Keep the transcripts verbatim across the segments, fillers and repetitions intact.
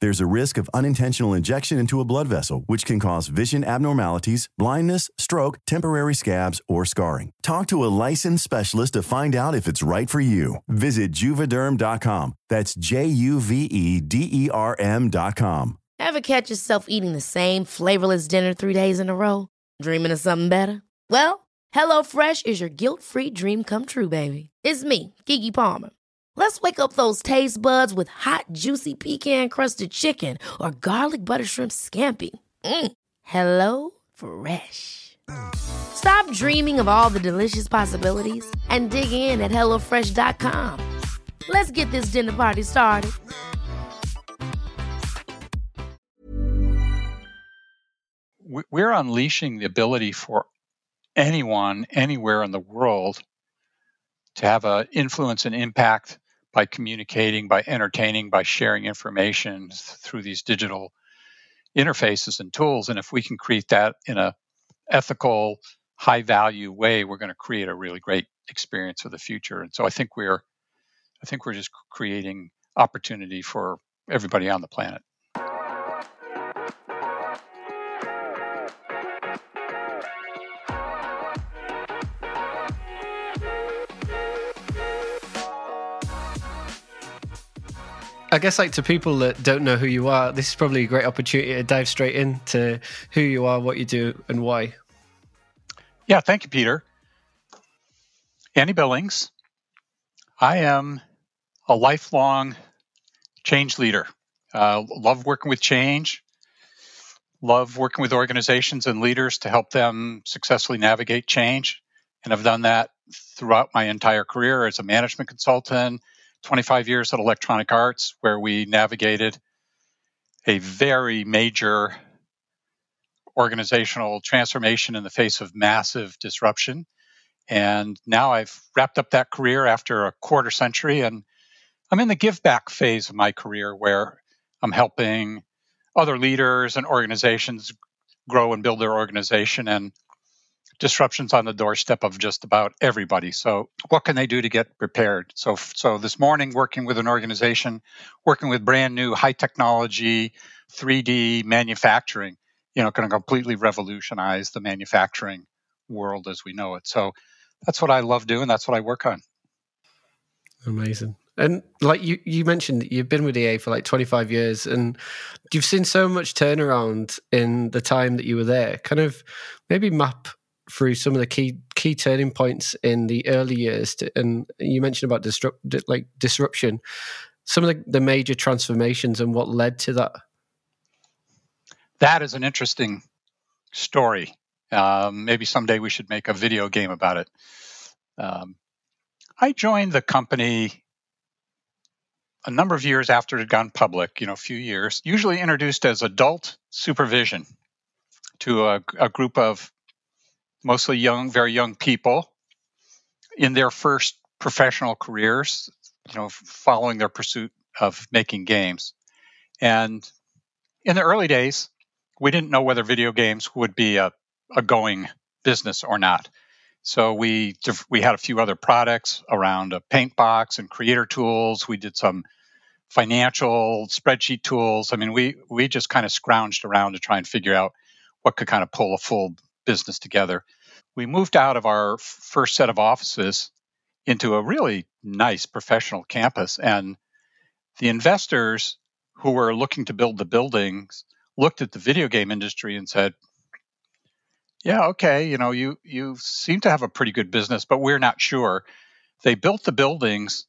There's a risk of unintentional injection into a blood vessel, which can cause vision abnormalities, blindness, stroke, temporary scabs, or scarring. Talk to a licensed specialist to find out if it's right for you. Visit Juvederm dot com. That's J U V E D E R M dot com. Ever catch yourself eating the same flavorless dinner three days in a row? Dreaming of something better? Well, HelloFresh is your guilt-free dream come true, baby. It's me, Keke Palmer. Let's wake up those taste buds with hot, juicy pecan-crusted chicken or garlic butter shrimp scampi. Mm. Hello Fresh. Stop dreaming of all the delicious possibilities and dig in at HelloFresh dot com. Let's get this dinner party started. We're unleashing the ability for anyone, anywhere in the world to have an influence and impact by communicating, by entertaining, by sharing information through these digital interfaces and tools. And if we can create that in an ethical, high-value way, we're going to create a really great experience for the future. And so I think we're, I think we're just creating opportunity for everybody on the planet. I guess, like, to people that don't know who you are, this is probably a great opportunity to dive straight into who you are, what you do, and why. Yeah, thank you, Peter. Andy Billings. I am a lifelong change leader. Uh, love working with change. Love working with organizations and leaders to help them successfully navigate change. And I've done that throughout my entire career as a management consultant, twenty-five years at Electronic Arts, where we navigated a very major organizational transformation in the face of massive disruption. And now I've wrapped up that career after a quarter century, and I'm in the give back phase of my career where I'm helping other leaders and organizations grow and build their organization, and disruptions on the doorstep of just about everybody. So what can they do to get prepared? So so this morning, working with an organization, working with brand new high technology, three D manufacturing, you know, going to completely revolutionize the manufacturing world as we know it. So that's what I love doing. That's what I work on. Amazing. And like you, you mentioned that you've been with E A for like twenty-five years, and you've seen so much turnaround in the time that you were there. Kind of maybe map through some of the key key turning points in the early years to, and you mentioned about disrupt, like disruption, some of the, the major transformations and what led to that. That is an interesting story. Um, maybe someday we should make a video game about it. Um, I joined the company a number of years after it had gone public, you know, a few years, usually introduced as adult supervision to a, a group of mostly young, very young people in their first professional careers, you know, following their pursuit of making games. And in the early days, we didn't know whether video games would be a, a going business or not. So we we had a few other products around a paint box and creator tools. We did some financial spreadsheet tools. I mean, we we just kind of scrounged around to try and figure out what could kind of pull a full business together. We moved out of our first set of offices into a really nice professional campus, and the investors who were looking to build the buildings looked at the video game industry and said, yeah, okay, you know, you you seem to have a pretty good business, but we're not sure. They built the buildings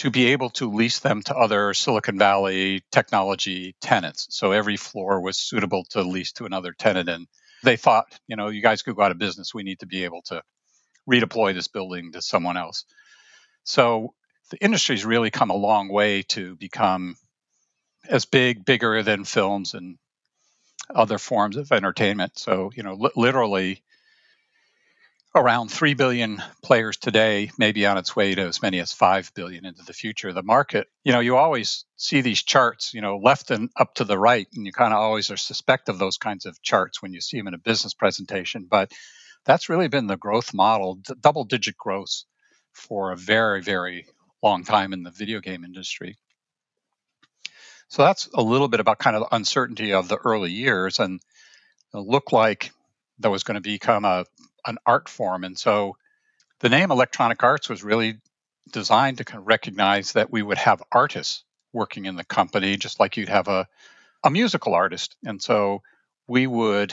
to be able to lease them to other Silicon Valley technology tenants. So every floor was suitable to lease to another tenant. And they thought, you know, you guys could go out of business. We need to be able to redeploy this building to someone else. So the industry's really come a long way to become as big, bigger than films and other forms of entertainment. So, you know, li- literally around three billion players today, maybe on its way to as many as five billion into the future. The market, you know, you always see these charts, you know, left and up to the right, and you kind of always are suspect of those kinds of charts when you see them in a business presentation. But that's really been the growth model, d- double-digit growth for a very, very long time in the video game industry. So that's a little bit about kind of the uncertainty of the early years, and it looked like that was going to become a an art form. And so the name Electronic Arts was really designed to kind of recognize that we would have artists working in the company, just like you'd have a, a musical artist. And so we would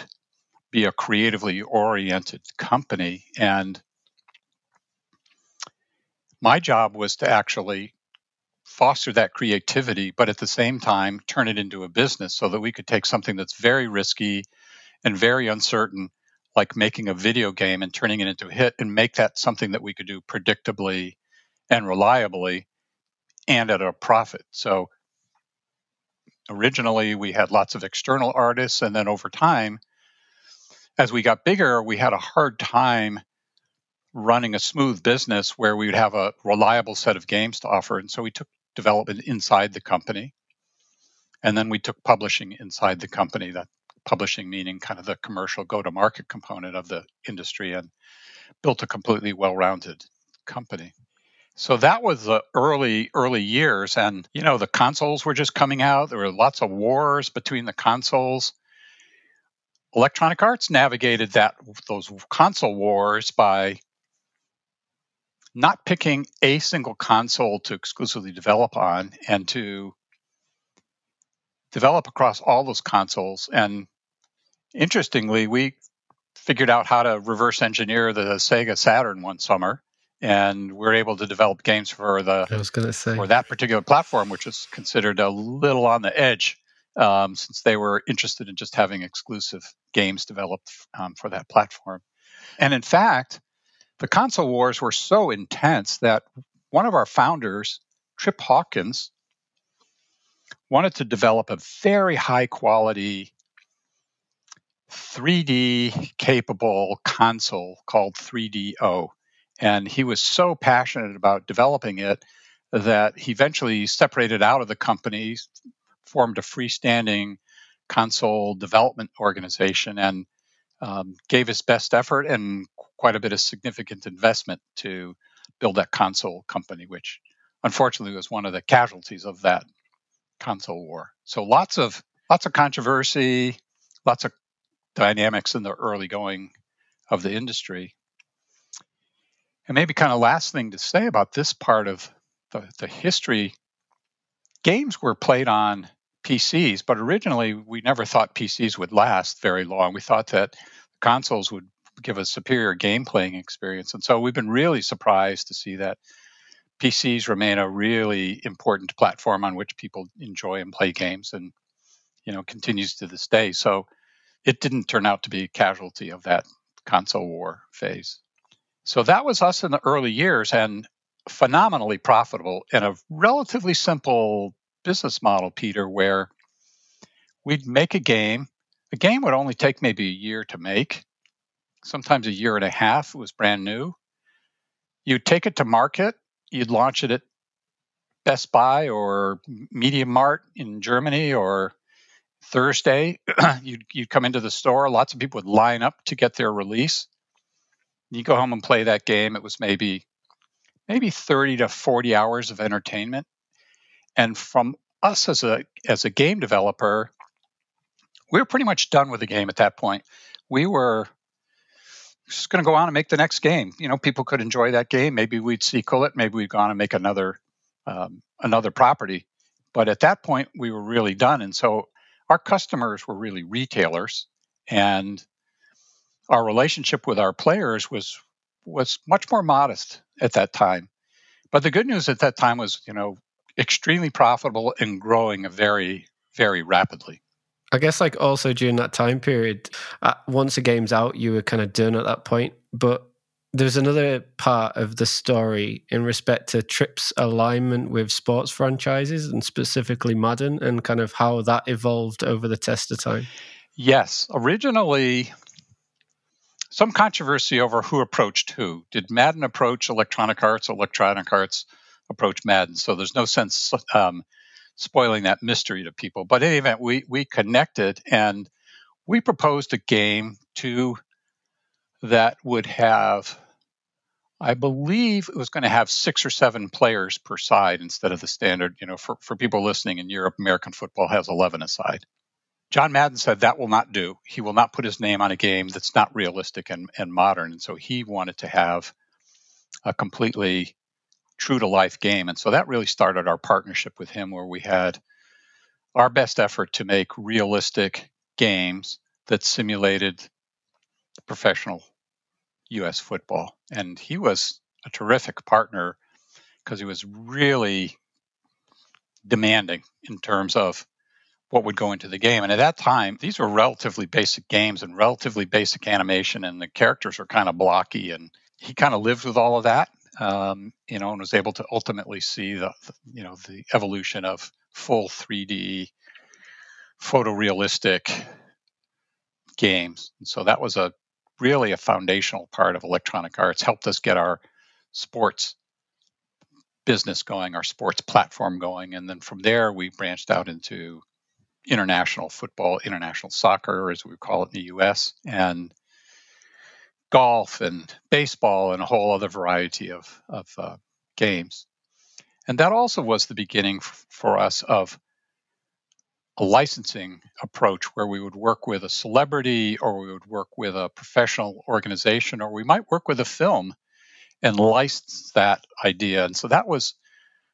be a creatively oriented company. And my job was to actually foster that creativity, but at the same time, turn it into a business so that we could take something that's very risky and very uncertain, like making a video game and turning it into a hit, and make that something that we could do predictably and reliably and at a profit. So originally, we had lots of external artists, and then over time, as we got bigger, we had a hard time running a smooth business where we would have a reliable set of games to offer. And so we took development inside the company, and then we took publishing inside the company, that publishing meaning kind of the commercial go-to-market component of the industry, and built a completely well-rounded company. So that was the early, early years. And, you know, the consoles were just coming out. There were lots of wars between the consoles. Electronic Arts navigated that those console wars by not picking a single console to exclusively develop on, and to develop across all those consoles. And interestingly, we figured out how to reverse engineer the Sega Saturn one summer, and we were able to develop games for the I was gonna say. for that particular platform, which was considered a little on the edge, um, since they were interested in just having exclusive games developed um, for that platform. And in fact, the console wars were so intense that one of our founders, Trip Hawkins, wanted to develop a very high-quality three D-capable console called three D O. And he was so passionate about developing it that he eventually separated out of the company, formed a freestanding console development organization, and um, gave his best effort and quite a bit of significant investment to build that console company, which unfortunately was one of the casualties of that console war. So lots of lots of controversy, lots of dynamics in the early going of the industry. And maybe kind of last thing to say about this part of the, the history, games were played on P Cs, but originally we never thought P Cs would last very long. We thought that consoles would give a superior game playing experience. And so we've been really surprised to see that P Cs remain a really important platform on which people enjoy and play games, and, you know, continues to this day. So it didn't turn out to be a casualty of that console war phase. So that was us in the early years, and phenomenally profitable in a relatively simple business model, Peter, where we'd make a game. A game would only take maybe a year to make, sometimes a year and a half. It was brand new. You'd take it to market. You'd launch it at Best Buy or Media Mart in Germany, or Thursday. you'd, you'd come into the store. Lots of people would line up to get their release. You go home and play that game. It was maybe maybe thirty to forty hours of entertainment. And from us as a as a game developer, we were pretty much done with the game at that point. We were just going to go on and make the next game. You know, people could enjoy that game. Maybe we'd sequel it. Maybe we'd go on and make another um, another property. But at that point, we were really done. And so our customers were really retailers, and our relationship with our players was was much more modest at that time. But the good news at that time was, you know, extremely profitable and growing very, very rapidly. I guess like also during that time period, uh, once a game's out, you were kind of done at that point. But there's another part of the story in respect to Trip's alignment with sports franchises and specifically Madden and kind of how that evolved over the test of time. Yes. Originally, some controversy over who approached who. Did Madden approach Electronic Arts? Electronic Arts approached Madden. So there's no sense um, spoiling that mystery to people. But in any event, we, we connected and we proposed a game to that would have, I believe it was going to have six or seven players per side instead of the standard. You know, for, for people listening in Europe, American football has eleven a side. John Madden said that will not do. He will not put his name on a game that's not realistic and, and modern. And so he wanted to have a completely true-to-life game. And so that really started our partnership with him, where we had our best effort to make realistic games that simulated professional U S football. And he was a terrific partner because he was really demanding in terms of what would go into the game. And at that time, these were relatively basic games and relatively basic animation, and the characters were kind of blocky. And he kind of lived with all of that, um, you know, and was able to ultimately see the, the, you know, the evolution of full three D photorealistic games. And so that was a really a foundational part of Electronic Arts, helped us get our sports business going, our sports platform going. And then from there, we branched out into international football, international soccer, as we call it in the U S, and golf and baseball and a whole other variety of, of uh, games. And that also was the beginning f- for us of a licensing approach, where we would work with a celebrity, or we would work with a professional organization, or we might work with a film and license that idea. And so that was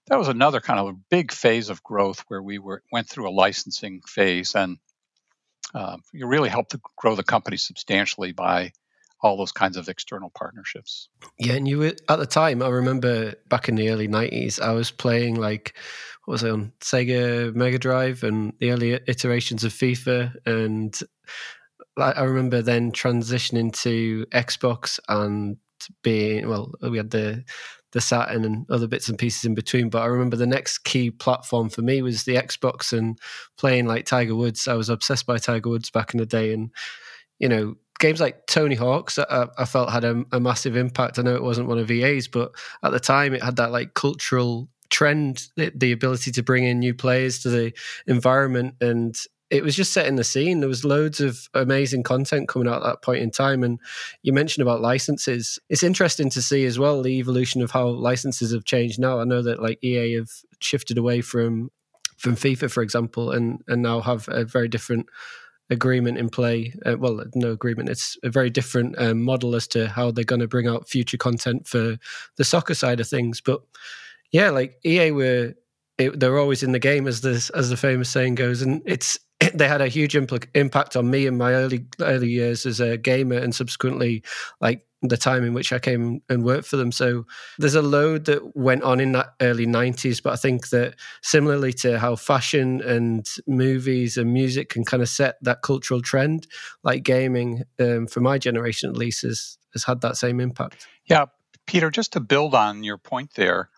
that was another kind of a big phase of growth, where we were went through a licensing phase, and uh, you really helped to grow the company substantially by all those kinds of external partnerships. Yeah, and you were, at the time, I remember back in the early nineties, I was playing like, what was I on, Sega Mega Drive and the early iterations of FIFA. And I remember then transitioning to Xbox and being, well, we had the the Saturn and other bits and pieces in between. But I remember the next key platform for me was the Xbox and playing like Tiger Woods. I was obsessed by Tiger Woods back in the day. And, you know, games like Tony Hawk's, I, I felt had a, a massive impact. I know it wasn't one of E A's, but at the time it had that like cultural trend, the, the ability to bring in new players to the environment. And it was just setting the scene. There was loads of amazing content coming out at that point in time. And you mentioned about licenses. It's interesting to see as well the evolution of how licenses have changed now. I know that like E A have shifted away from from FIFA, for example, and and now have a very different agreement in play. Uh, well, no agreement. It's a very different um, model as to how they're going to bring out future content for the soccer side of things. But yeah, like E A were, it, they're always in the game, as this as the famous saying goes, and it's they had a huge impl- impact on me in my early early years as a gamer, and subsequently, like the time in which I came and worked for them. So there's a load that went on in that early nineties, but I think that similarly to how fashion and movies and music can kind of set that cultural trend, like gaming, um, for my generation at least, has, has had that same impact. Yeah, Peter, just to build on your point there,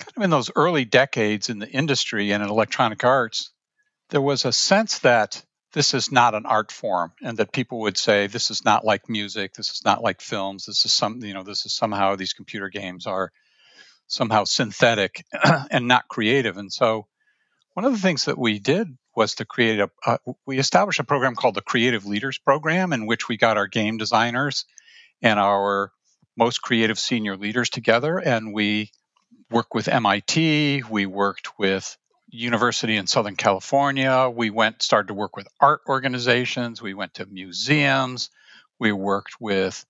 kind of in those early decades in the industry and in Electronic Arts, there was a sense that this is not an art form, and that people would say, this is not like music, this is not like films, this is some, you know, this is somehow, these computer games are somehow synthetic and not creative. And so one of the things that we did was to create a, uh, we established a program called the Creative Leaders Program, in which we got our game designers and our most creative senior leaders together. And we worked with M I T, we worked with University in Southern California. We went, started to work with art organizations. We went to museums. We worked with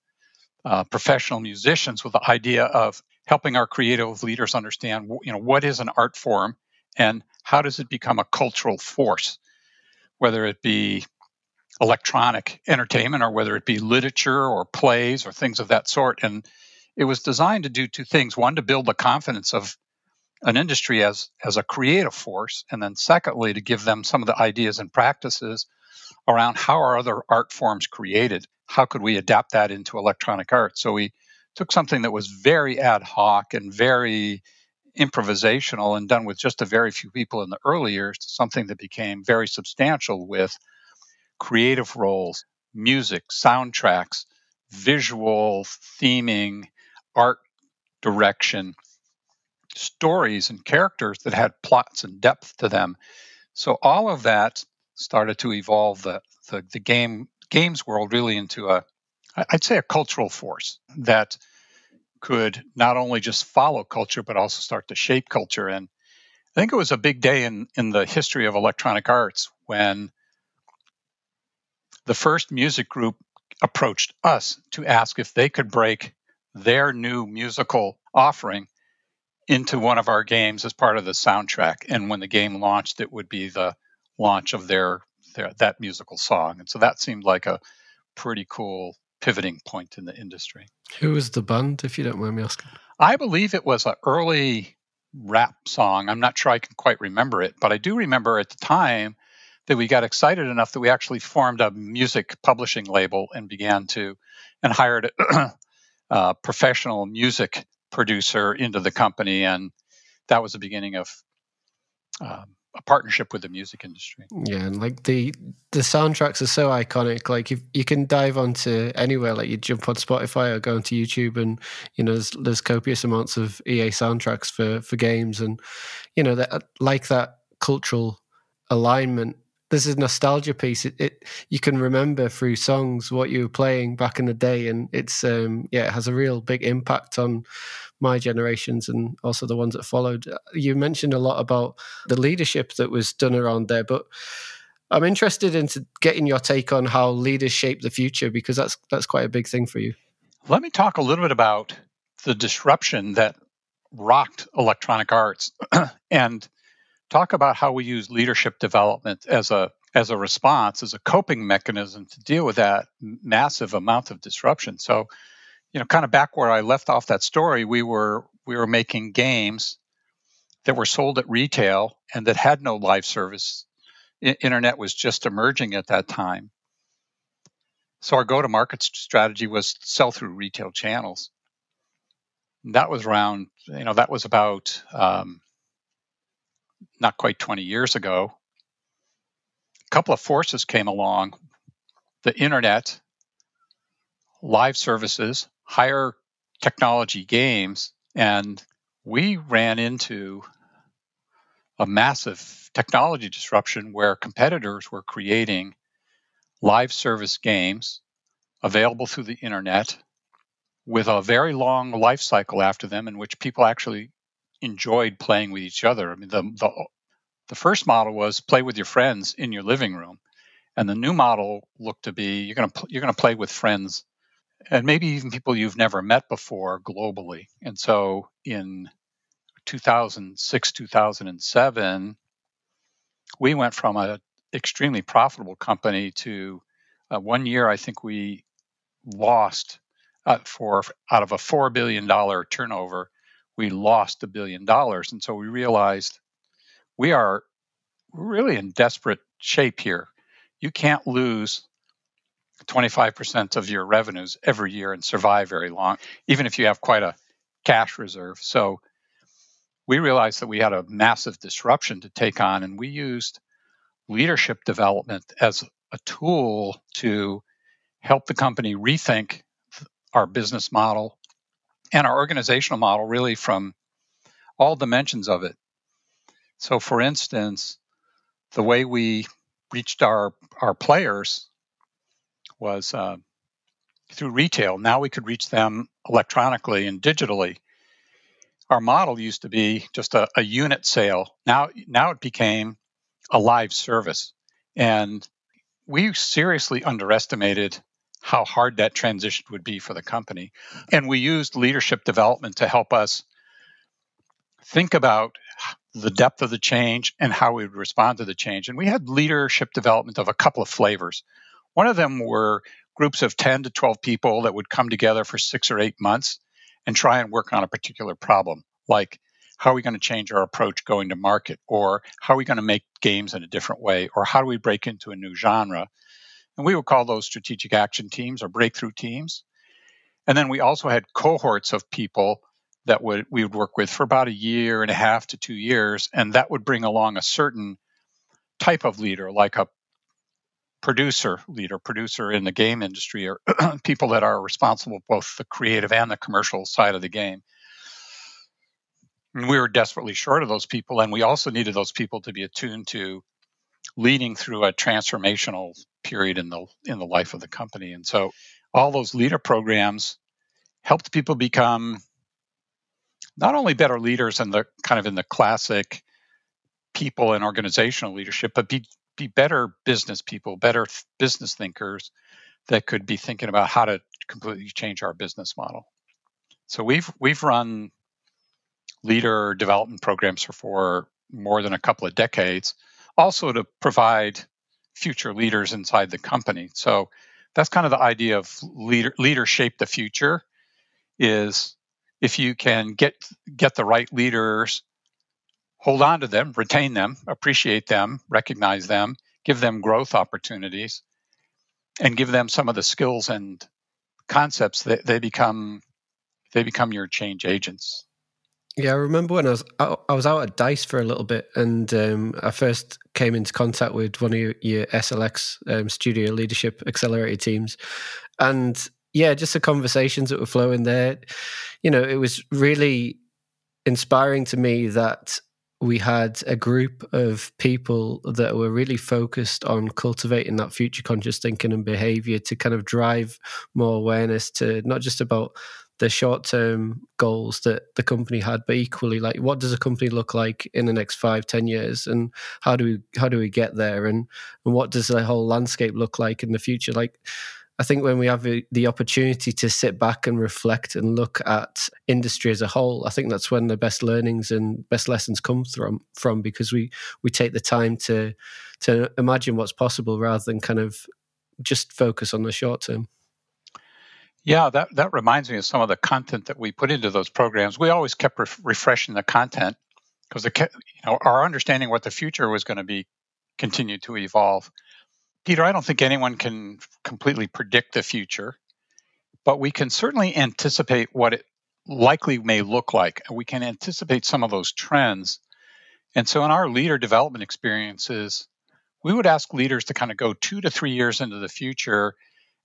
uh, professional musicians with the idea of helping our creative leaders understand, you know, what is an art form and how does it become a cultural force, whether it be electronic entertainment or whether it be literature or plays or things of that sort. And it was designed to do two things. One, to build the confidence of an industry as as a creative force, and then secondly, to give them some of the ideas and practices around how are other art forms created? How could we adapt that into electronic art? So we took something that was very ad hoc and very improvisational and done with just a very few people in the early years to something that became very substantial with creative roles, music, soundtracks, visual theming, art direction, stories and characters that had plots and depth to them. So all of that started to evolve the, the, the game games world really into a, I'd say, a cultural force that could not only just follow culture, but also start to shape culture. And I think it was a big day in, in the history of electronic arts when the first music group approached us to ask if they could break their new musical offering into one of our games as part of the soundtrack. And when the game launched, it would be the launch of their, their that musical song. And so that seemed like a pretty cool pivoting point in the industry. Who was the band, if you don't mind me asking? I believe it was an early rap song. I'm not sure I can quite remember it, but I do remember at the time that we got excited enough that we actually formed a music publishing label and began to, and hired a, a professional music producer into the company. And that was the beginning of um, a partnership with the music industry. Yeah, and like the the soundtracks are so iconic. Like if you can dive onto anywhere, like you jump on Spotify or go onto YouTube, and you know there's, there's copious amounts of E A soundtracks for for games, and you know that like that cultural alignment. This is a nostalgia piece. It, it you can remember through songs what you were playing back in the day, and it's um, yeah, it has a real big impact on my generations and also the ones that followed. You mentioned a lot about the leadership that was done around there, but I'm interested into getting your take on how leaders shape the future, because that's that's quite a big thing for you. Let me talk a little bit about the disruption that rocked electronic arts and talk about how we use leadership development as a as a response, as a coping mechanism to deal with that massive amount of disruption. So, you know, kind of back where I left off that story, we were we were making games that were sold at retail and that had no live service. I- Internet was just emerging at that time. So our go-to-market strategy was sell through retail channels. And that was around, you know, that was about... Um, not quite twenty years ago, a couple of forces came along. The internet, live services, higher technology games, and we ran into a massive technology disruption where competitors were creating live service games available through the internet with a very long life cycle after them in which people actually enjoyed playing with each other. I mean, the, the the first model was play with your friends in your living room, and the new model looked to be you're gonna you're gonna play with friends, and maybe even people you've never met before globally. And so, in two thousand six, two thousand seven, we went from an extremely profitable company to uh, one year. I think we lost uh, for out of a four billion dollar turnover. We lost a billion dollars. And so we realized we are really in desperate shape here. You can't lose twenty-five percent of your revenues every year and survive very long, even if you have quite a cash reserve. So we realized that we had a massive disruption to take on, and we used leadership development as a tool to help the company rethink our business model and our organizational model, really, from all dimensions of it. So, for instance, the way we reached our, our players was uh, through retail. Now we could reach them electronically and digitally. Our model used to be just a, a unit sale. Now, now it became a live service. And we seriously underestimated how hard that transition would be for the company. And we used leadership development to help us think about the depth of the change and how we would respond to the change. And we had leadership development of a couple of flavors. One of them were groups of ten to twelve people that would come together for six or eight months and try and work on a particular problem, like how are we going to change our approach going to market, or how are we going to make games in a different way, or how do we break into a new genre? And we would call those strategic action teams or breakthrough teams. And then we also had cohorts of people that would we would work with for about a year and a half to two years, and that would bring along a certain type of leader, like a producer leader, producer in the game industry, or people that are responsible both the creative and the commercial side of the game. And we were desperately short of those people, and we also needed those people to be attuned to leading through a transformational period in the in the life of the company. And so all those leader programs helped people become not only better leaders in the kind of in the classic people and organizational leadership, but be, be better business people, better th- business thinkers that could be thinking about how to completely change our business model. So we've we've run leader development programs for, for more than a couple of decades, also to provide future leaders inside the company. So that's kind of the idea of leader leader shape the future is if you can get get the right leaders, hold on to them, retain them, appreciate them, recognize them, give them growth opportunities, and give them some of the skills and concepts that they become they become your change agents. Yeah, I remember when I was out, I was out at DICE for a little bit, and um, I first came into contact with one of your, your S L X um, Studio Leadership Accelerator teams, and yeah, just the conversations that were flowing there. You know, it was really inspiring to me that we had a group of people that were really focused on cultivating that future conscious thinking and behavior to kind of drive more awareness to not just about the short-term goals that the company had, but equally, like, what does a company look like in the next five, ten years, and how do we how do we get there, and and what does the whole landscape look like in the future? Like, I think when we have a, the opportunity to sit back and reflect and look at industry as a whole, I think that's when the best learnings and best lessons come from, from because we we take the time to to imagine what's possible rather than kind of just focus on the short term. Yeah, that, that reminds me of some of the content that we put into those programs. We always kept ref- refreshing the content because the you know our understanding what the future was going to be continued to evolve. Peter, I don't think anyone can completely predict the future, but we can certainly anticipate what it likely may look like, and we can anticipate some of those trends. And so in our leader development experiences, we would ask leaders to kind of go two to three years into the future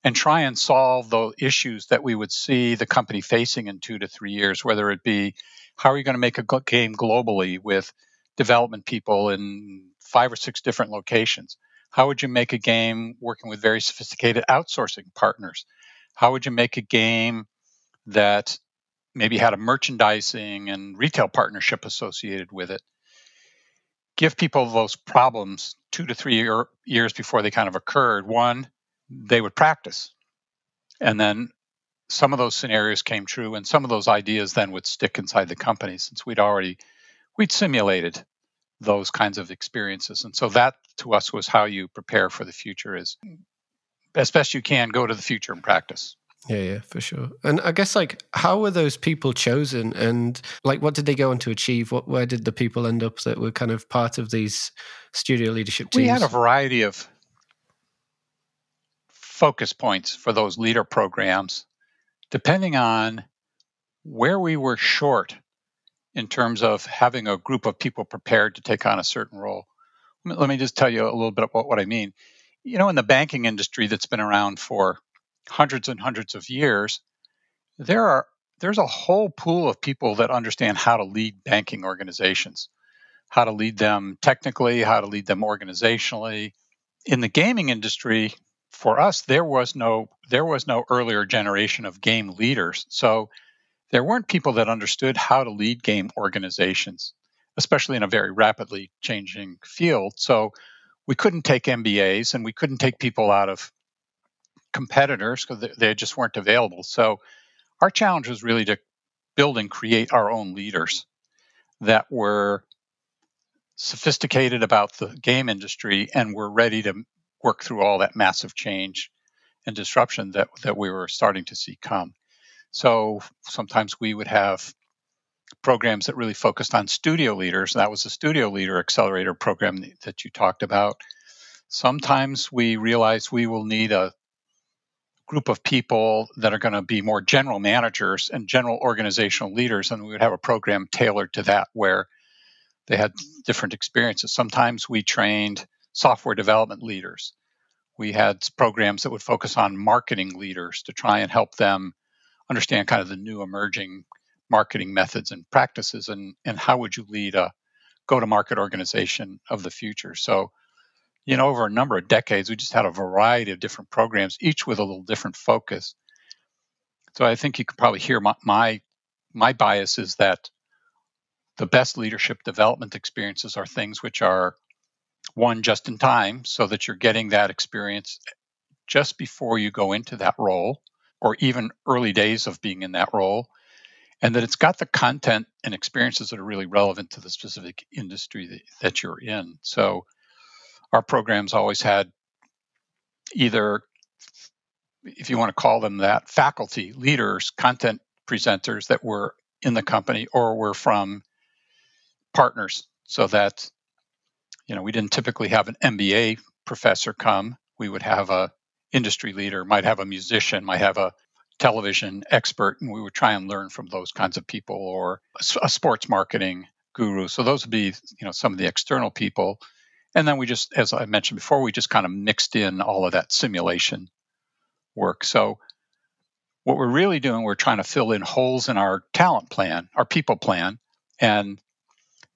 and try and solve the issues that we would see the company facing in two to three years, whether it be how are you going to make a game globally with development people in five or six different locations? How would you make a game working with very sophisticated outsourcing partners? How would you make a game that maybe had a merchandising and retail partnership associated with it? Give people those problems two to three year, years before they kind of occurred. One, they would practice. And then some of those scenarios came true, and some of those ideas then would stick inside the company since we'd already, we'd simulated those kinds of experiences. And so that to us was how you prepare for the future is as best you can, go to the future and practice. Yeah, yeah, for sure. And I guess like, how were those people chosen, and like, what did they go on to achieve? What, where did the people end up that were kind of part of these studio leadership teams? We had a variety of focus points for those leader programs, depending on where we were short in terms of having a group of people prepared to take on a certain role. Let me just tell you a little bit about what I mean. You know, in the banking industry that's been around for hundreds and hundreds of years, there are there's a whole pool of people that understand how to lead banking organizations, how to lead them technically, how to lead them organizationally. In the gaming industry, for us, there was no there was no earlier generation of game leaders. So there weren't people that understood how to lead game organizations, especially in a very rapidly changing field. So we couldn't take M B As, and we couldn't take people out of competitors because they just weren't available. So our challenge was really to build and create our own leaders that were sophisticated about the game industry and were ready to work through all that massive change and disruption that, that we were starting to see come. So sometimes we would have programs that really focused on studio leaders. That was the studio leader accelerator program that you talked about. Sometimes we realize we will need a group of people that are going to be more general managers and general organizational leaders, and we would have a program tailored to that where they had different experiences. Sometimes we trained software development leaders. We had programs that would focus on marketing leaders to try and help them understand kind of the new emerging marketing methods and practices, and, and how would you lead a go-to-market organization of the future. So, you know, over a number of decades, we just had a variety of different programs, each with a little different focus. So I think you could probably hear my my, my bias is that the best leadership development experiences are things which are, one, just in time, so that you're getting that experience just before you go into that role, or even early days of being in that role, and that it's got the content and experiences that are really relevant to the specific industry that, that you're in. So our programs always had either, if you want to call them that, faculty, leaders, content presenters that were in the company or were from partners, so that, you know, we didn't typically have an M B A professor come. We would have a industry leader, might have a musician, might have a television expert, and we would try and learn from those kinds of people, or a sports marketing guru. So those would be, you know, some of the external people. And then we just, as I mentioned before, we just kind of mixed in all of that simulation work. So what we're really doing, we're trying to fill in holes in our talent plan, our people plan. And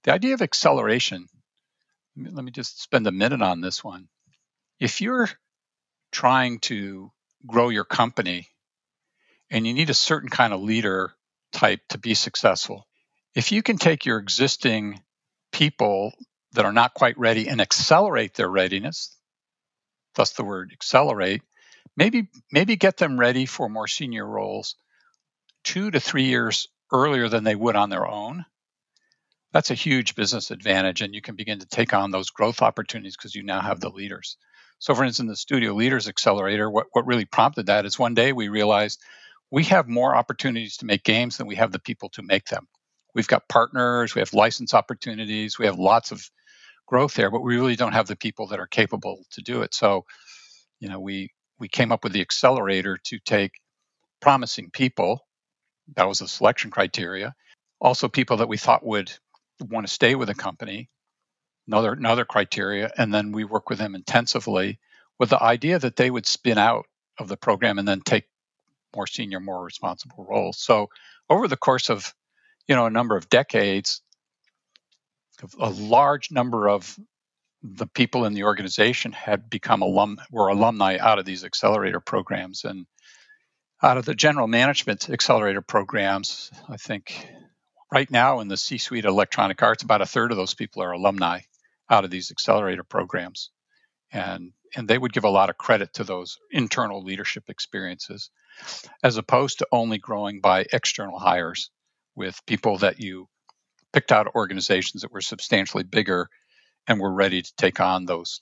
the idea of acceleration, let me just spend a minute on this one. If you're trying to grow your company and you need a certain kind of leader type to be successful, if you can take your existing people that are not quite ready and accelerate their readiness, thus the word accelerate, maybe maybe get them ready for more senior roles two to three years earlier than they would on their own, that's a huge business advantage, and you can begin to take on those growth opportunities because you now have the leaders. So for instance, the Studio Leaders Accelerator, what, what really prompted that is one day we realized we have more opportunities to make games than we have the people to make them. We've got partners, we have license opportunities, we have lots of growth there, but we really don't have the people that are capable to do it. So, you know, we we came up with the accelerator to take promising people, that was the selection criteria, also people that we thought would want to stay with a company, another another criteria, and then we work with them intensively with the idea that they would spin out of the program and then take more senior, more responsible roles. So over the course of, you know, a number of decades, a large number of the people in the organization had become alum, were alumni out of these accelerator programs. And out of the general management accelerator programs, I think right now in the C-suite of Electronic Arts, about a third of those people are alumni out of these accelerator programs. And and they would give a lot of credit to those internal leadership experiences, as opposed to only growing by external hires with people that you picked out organizations that were substantially bigger and were ready to take on those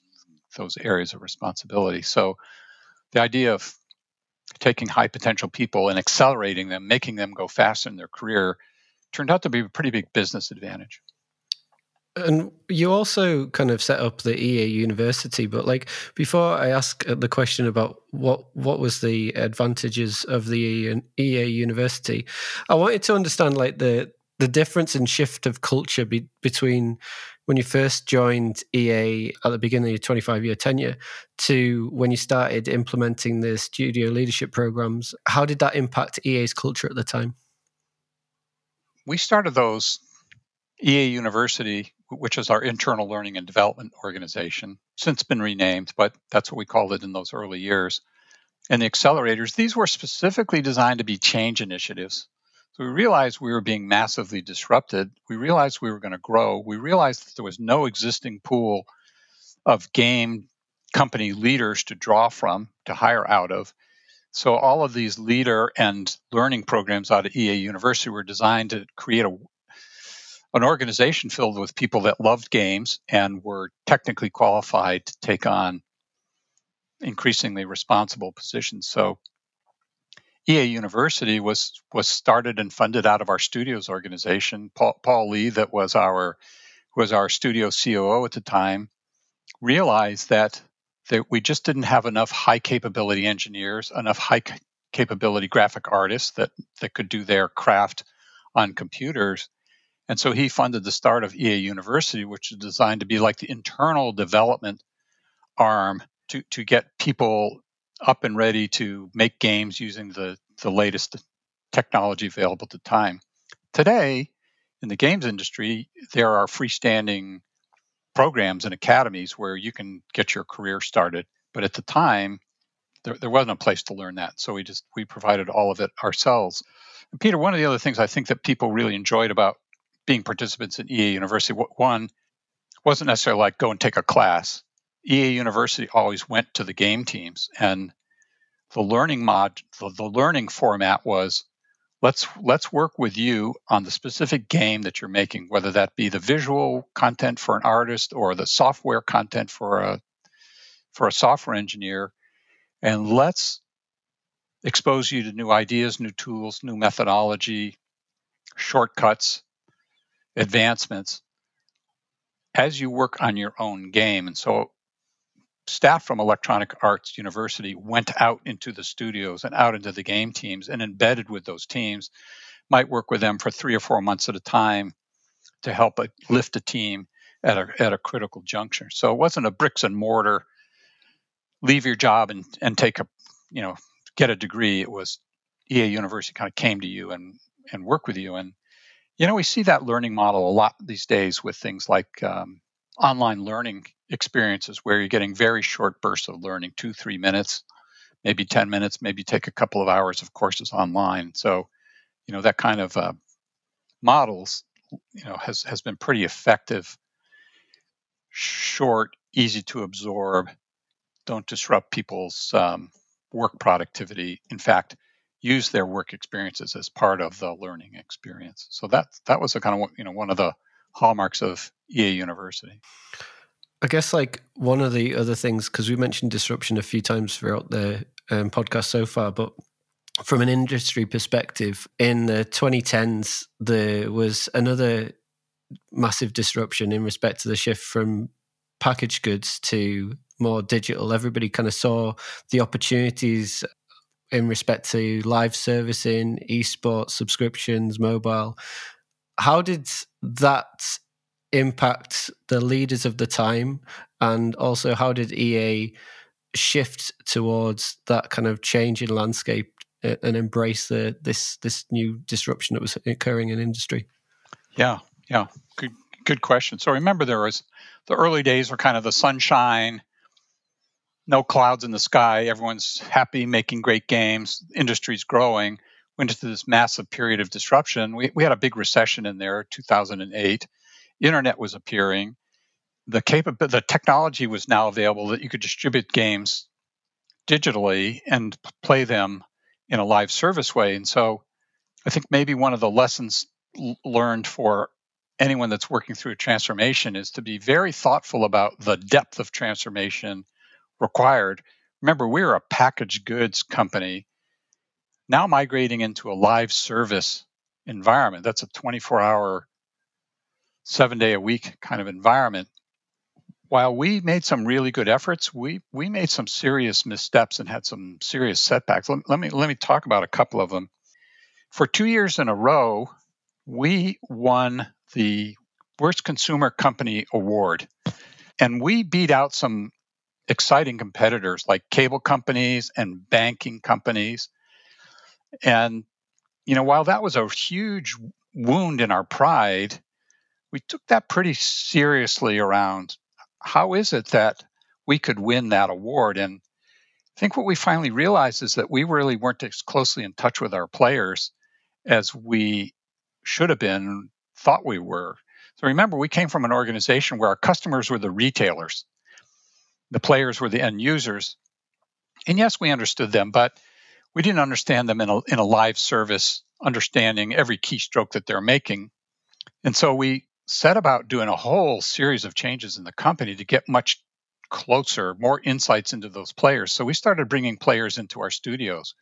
those areas of responsibility. So the idea of taking high potential people and accelerating them, making them go faster in their career, turned out to be a pretty big business advantage. And you also kind of set up the E A University, but like before I ask the question about what what was the advantages of the E A University, I wanted to understand like the the difference and shift of culture be, between when you first joined E A at the beginning of your twenty-five-year tenure to when you started implementing the studio leadership programs. How did that impact E A's culture at the time? We started those E A University, which is our internal learning and development organization, since been renamed, but that's what we called it in those early years. And the accelerators, these were specifically designed to be change initiatives. So we realized we were being massively disrupted. We realized we were going to grow. We realized that there was no existing pool of game company leaders to draw from, to hire out of. So all of these leader and learning programs out of E A University were designed to create a an organization filled with people that loved games and were technically qualified to take on increasingly responsible positions. So E A University was was started and funded out of our studios organization. Paul, Paul Lee, that was our was our studio C O O at the time, realized that that we just didn't have enough high capability engineers, enough high c- capability graphic artists that that could do their craft on computers. And so he funded the start of E A University, which is designed to be like the internal development arm to to get people up and ready to make games using the, the latest technology available at the time. Today, in the games industry, there are freestanding programs and academies where you can get your career started. But at the time, there, there wasn't a place to learn that. So we just we provided all of it ourselves. And Peter, one of the other things I think that people really enjoyed about being participants in E A University, one, wasn't necessarily like go and take a class. E A University always went to the game teams, and the learning mod, the, the learning format was, let's let's work with you on the specific game that you're making, whether that be the visual content for an artist or the software content for a for a software engineer, and let's expose you to new ideas, new tools, new methodology, shortcuts, advancements as you work on your own game. And so staff from Electronic Arts University went out into the studios and out into the game teams and embedded with those teams, might work with them for three or four months at a time to help a, lift a team at a at a critical juncture. So it wasn't a bricks and mortar, leave your job and, and take a, you know, get a degree. It was E A University kind of came to you and, and work with you. And, you know, we see that learning model a lot these days with things like um, online learning experiences where you're getting very short bursts of learning, two, three minutes, maybe ten minutes, maybe take a couple of hours of courses online. So, you know, that kind of uh, models, you know, has, has been pretty effective, short, easy to absorb, don't disrupt people's um, work productivity. In fact, use their work experiences as part of the learning experience. So that, that was a kind of, you know, one of the hallmarks of E A University. I guess like one of the other things, because we mentioned disruption a few times throughout the um, podcast so far, but from an industry perspective, in the twenty tens, there was another massive disruption in respect to the shift from packaged goods to more digital. Everybody kind of saw the opportunities in respect to live servicing, esports, subscriptions, mobile. How did that impact the leaders of the time, and also how did E A shift towards that kind of change in landscape and embrace the this this new disruption that was occurring in industry? Yeah, yeah, good good question. So remember, there was the early days were kind of the sunshine, no clouds in the sky, everyone's happy, making great games, industry's growing. Went into this massive period of disruption. We we had a big recession in there, two thousand eight. Internet was appearing. The capa- the technology was now available that you could distribute games digitally and p- play them in a live service way. And so I think maybe one of the lessons l- learned for anyone that's working through a transformation is to be very thoughtful about the depth of transformation required. Remember, we're a packaged goods company now migrating into a live service environment. That's a twenty-four hour seven day a week kind of environment. While we made some really good efforts, we we made some serious missteps and had some serious setbacks. Let, let me let me talk about a couple of them. For two years in a row, we won the Worst Consumer Company Award, and we beat out some exciting competitors like cable companies and banking companies. And you know, while that was a huge wound in our pride, we took that pretty seriously around how is it that we could win that award. And I think what we finally realized is that we really weren't as closely in touch with our players as we should have been, thought we were. So remember, we came from an organization where our customers were the retailers. The players were the end users. And yes, we understood them, but we didn't understand them in a, in a live service, understanding every keystroke that they're making. And so we set about doing a whole series of changes in the company to get much closer, more insights into those players. So we started bringing players into our studios.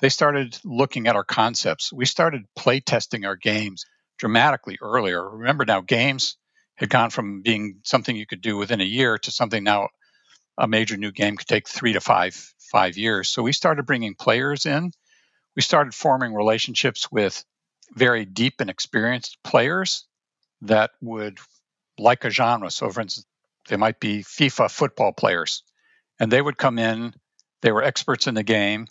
they started looking at our concepts. We started play testing our games dramatically earlier. Remember now, games had gone from being something you could do within a year to something now a major new game could take three to five, five years. So we started bringing players in. We started forming relationships with very deep and experienced players that would like a genre. So for instance, they might be FIFA football players, and they would come in, they were experts in the game,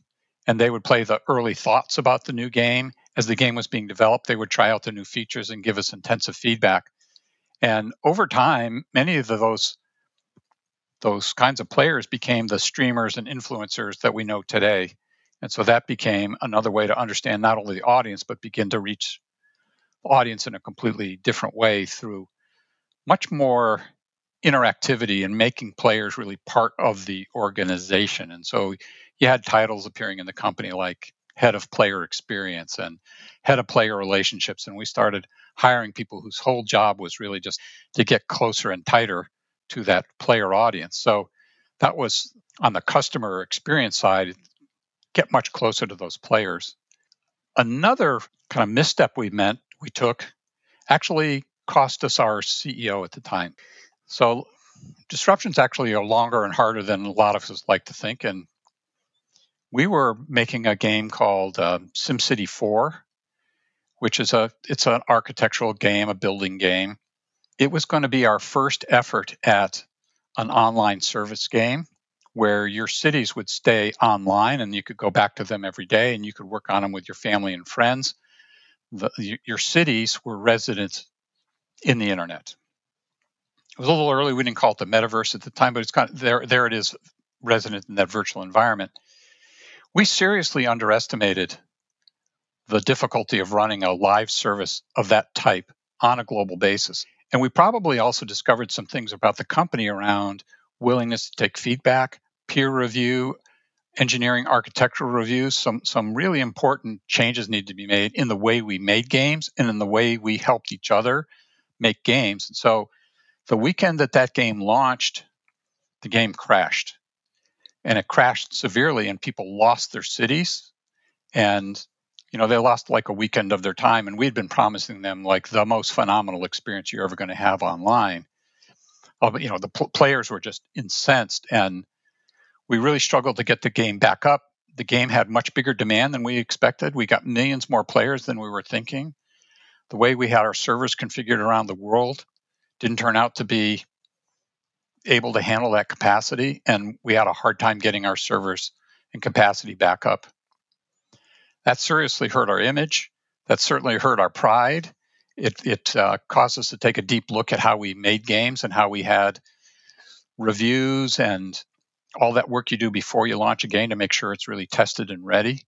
and they would play the early thoughts about the new game. As the game was being developed, they would try out the new features and give us intensive feedback. And over time, many of the, those those kinds of players became the streamers and influencers that we know today. And so that became another way to understand not only the audience, but begin to reach the audience in a completely different way through much more interactivity and making players really part of the organization. And so you had titles appearing in the company like head of player experience and head of player relationships. And we started hiring people whose whole job was really just to get closer and tighter to that player audience. So that was on the customer experience side, get much closer to those players. Another kind of misstep we meant we took actually cost us our C E O at the time. So disruptions actually are longer and harder than a lot of us like to think. And we were making a game called uh, SimCity four, which is a it's an architectural game, a building game. It was going to be our first effort at an online service game where your cities would stay online and you could go back to them every day and you could work on them with your family and friends. The, your cities were resident in the internet. It was a little early. We didn't call it the metaverse at the time, but it's kind of there. There it is, resident in that virtual environment. We seriously underestimated the difficulty of running a live service of that type on a global basis, and we probably also discovered some things about the company around willingness to take feedback, peer review, engineering, architectural reviews. Some some really important changes need to be made in the way we made games and in the way we helped each other make games, and so. The weekend that that game launched, the game crashed, and it crashed severely, and people lost their cities, and you know they lost like a weekend of their time, and we'd been promising them like the most phenomenal experience you're ever going to have online. Uh, but, you know, the pl- players were just incensed, and we really struggled to get the game back up. The game had much bigger demand than we expected. We got millions more players than we were thinking. The way we had our servers configured around the world didn't turn out to be able to handle that capacity, and we had a hard time getting our servers and capacity back up. That seriously hurt our image. That certainly hurt our pride. It, it uh, caused us to take a deep look at how we made games and how we had reviews and all that work you do before you launch a game to make sure it's really tested and ready.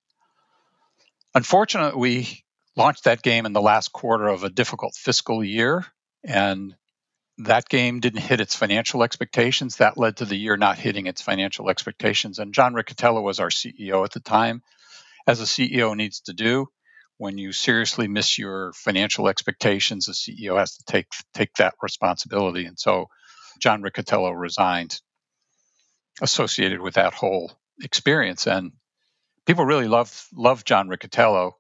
Unfortunately, we launched that game in the last quarter of a difficult fiscal year, and that game didn't hit its financial expectations. That led to the year not hitting its financial expectations. And John Riccitiello was our C E O at the time. As a C E O needs to do, when you seriously miss your financial expectations, the C E O has to take take that responsibility. And so John Riccitiello resigned associated with that whole experience. And people really love, love John Riccitiello,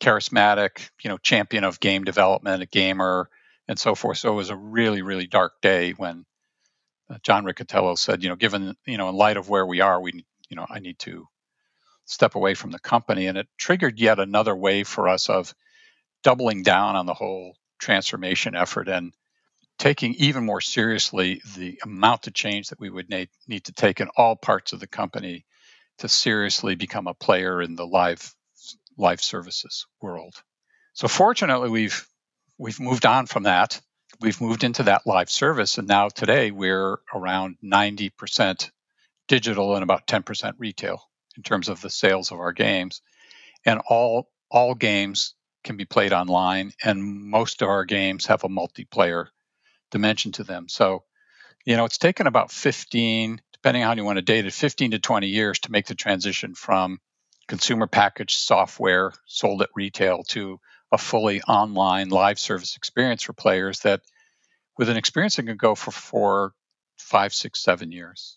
charismatic, you know, champion of game development, a gamer, and so forth. So it was a really, really dark day when uh, John Riccitiello said, you know, given, you know, in light of where we are, we, you know, I need to step away from the company. And it triggered yet another wave for us of doubling down on the whole transformation effort and taking even more seriously the amount of change that we would na- need to take in all parts of the company to seriously become a player in the live live services world. So fortunately, we've We've moved on from that. We've moved into that live service. And now today we're around ninety percent digital and about ten percent retail in terms of the sales of our games. And all all games can be played online. And most of our games have a multiplayer dimension to them. So, you know, it's taken about fifteen, depending on how you want to date it, fifteen to twenty years to make the transition from consumer packaged software sold at retail to a fully online live service experience for players that with an experience that can go for four, five, six, seven years.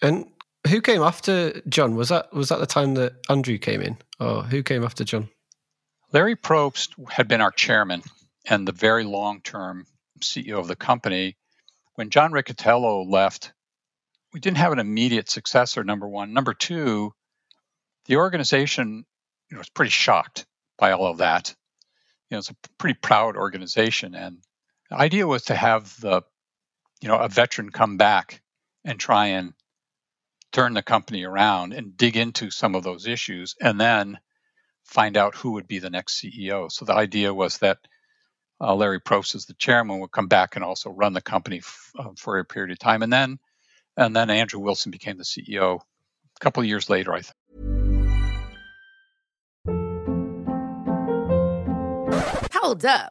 And Who came after John? Was that was that the time that Andrew came in, or who came after John? Larry Probst had been our chairman and the very long-term C E O of the company. When John Riccitiello left, we didn't have an immediate successor, number one. Number two, the organization, you know, was pretty shocked by all of that. You know, it's a pretty proud organization, and the idea was to have the, you know, a veteran come back and try and turn the company around and dig into some of those issues and then find out who would be the next C E O. So the idea was that uh, Larry Probst, as the chairman, would come back and also run the company f- uh, for a period of time. And then and then Andrew Wilson became the C E O a couple of years later, I think. Hold up.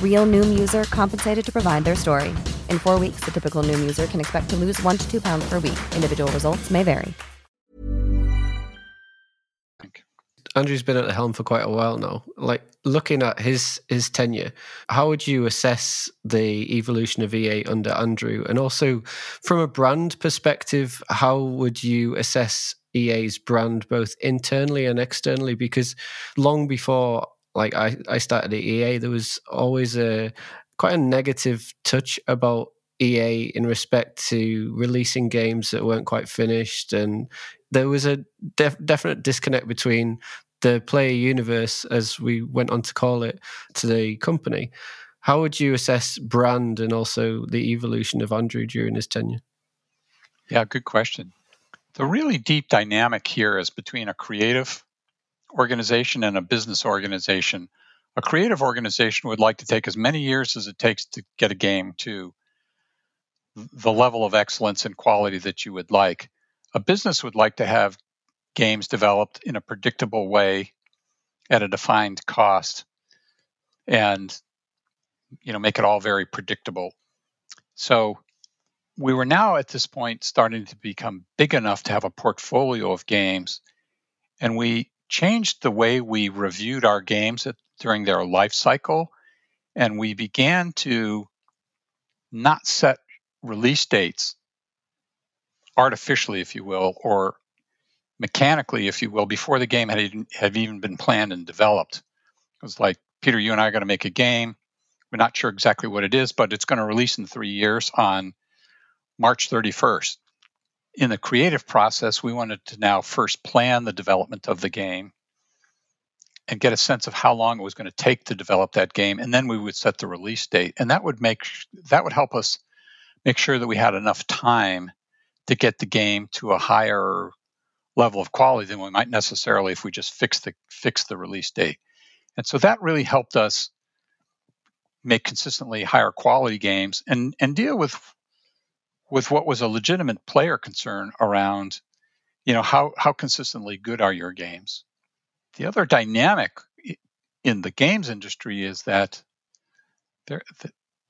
Real Noom user compensated to provide their story. In four weeks, the typical Noom user can expect to lose one to two pounds per week. Individual results may vary. Andrew's been at the helm for quite a while now. Like, looking at his his tenure, how would you assess the evolution of E A under Andrew? And also, from a brand perspective, how would you assess E A's brand both internally and externally? Because long before, like, I, I started at E A, there was always a quite a negative touch about E A in respect to releasing games that weren't quite finished. And there was a def- definite disconnect between the player universe, as we went on to call it, to the company. How would you assess brand and also the evolution of Andrew during his tenure? Yeah, good question. The really deep dynamic here is between a creative organization and a business organization. A creative organization would like to take as many years as it takes to get a game to the level of excellence and quality that you would like. A business would like to have games developed in a predictable way at a defined cost and, you know, make it all very predictable. So we were now at this point starting to become big enough to have a portfolio of games, and we changed the way we reviewed our games at during their life cycle, and we began to not set release dates artificially, if you will, or mechanically, if you will, before the game had even, had even been planned and developed. It was like, Peter, you and I are going to make a game. We're not sure exactly what it is, but it's going to release in three years on March thirty-first. In the creative process, we wanted to now first plan the development of the game, and get a sense of how long it was going to take to develop that game. And then we would set the release date. And that would make that would help us make sure that we had enough time to get the game to a higher level of quality than we might necessarily if we just fixed the fix the release date. And so that really helped us make consistently higher quality games and, and deal with with what was a legitimate player concern around, you know, how, how consistently good are your games? The other dynamic in the games industry is that the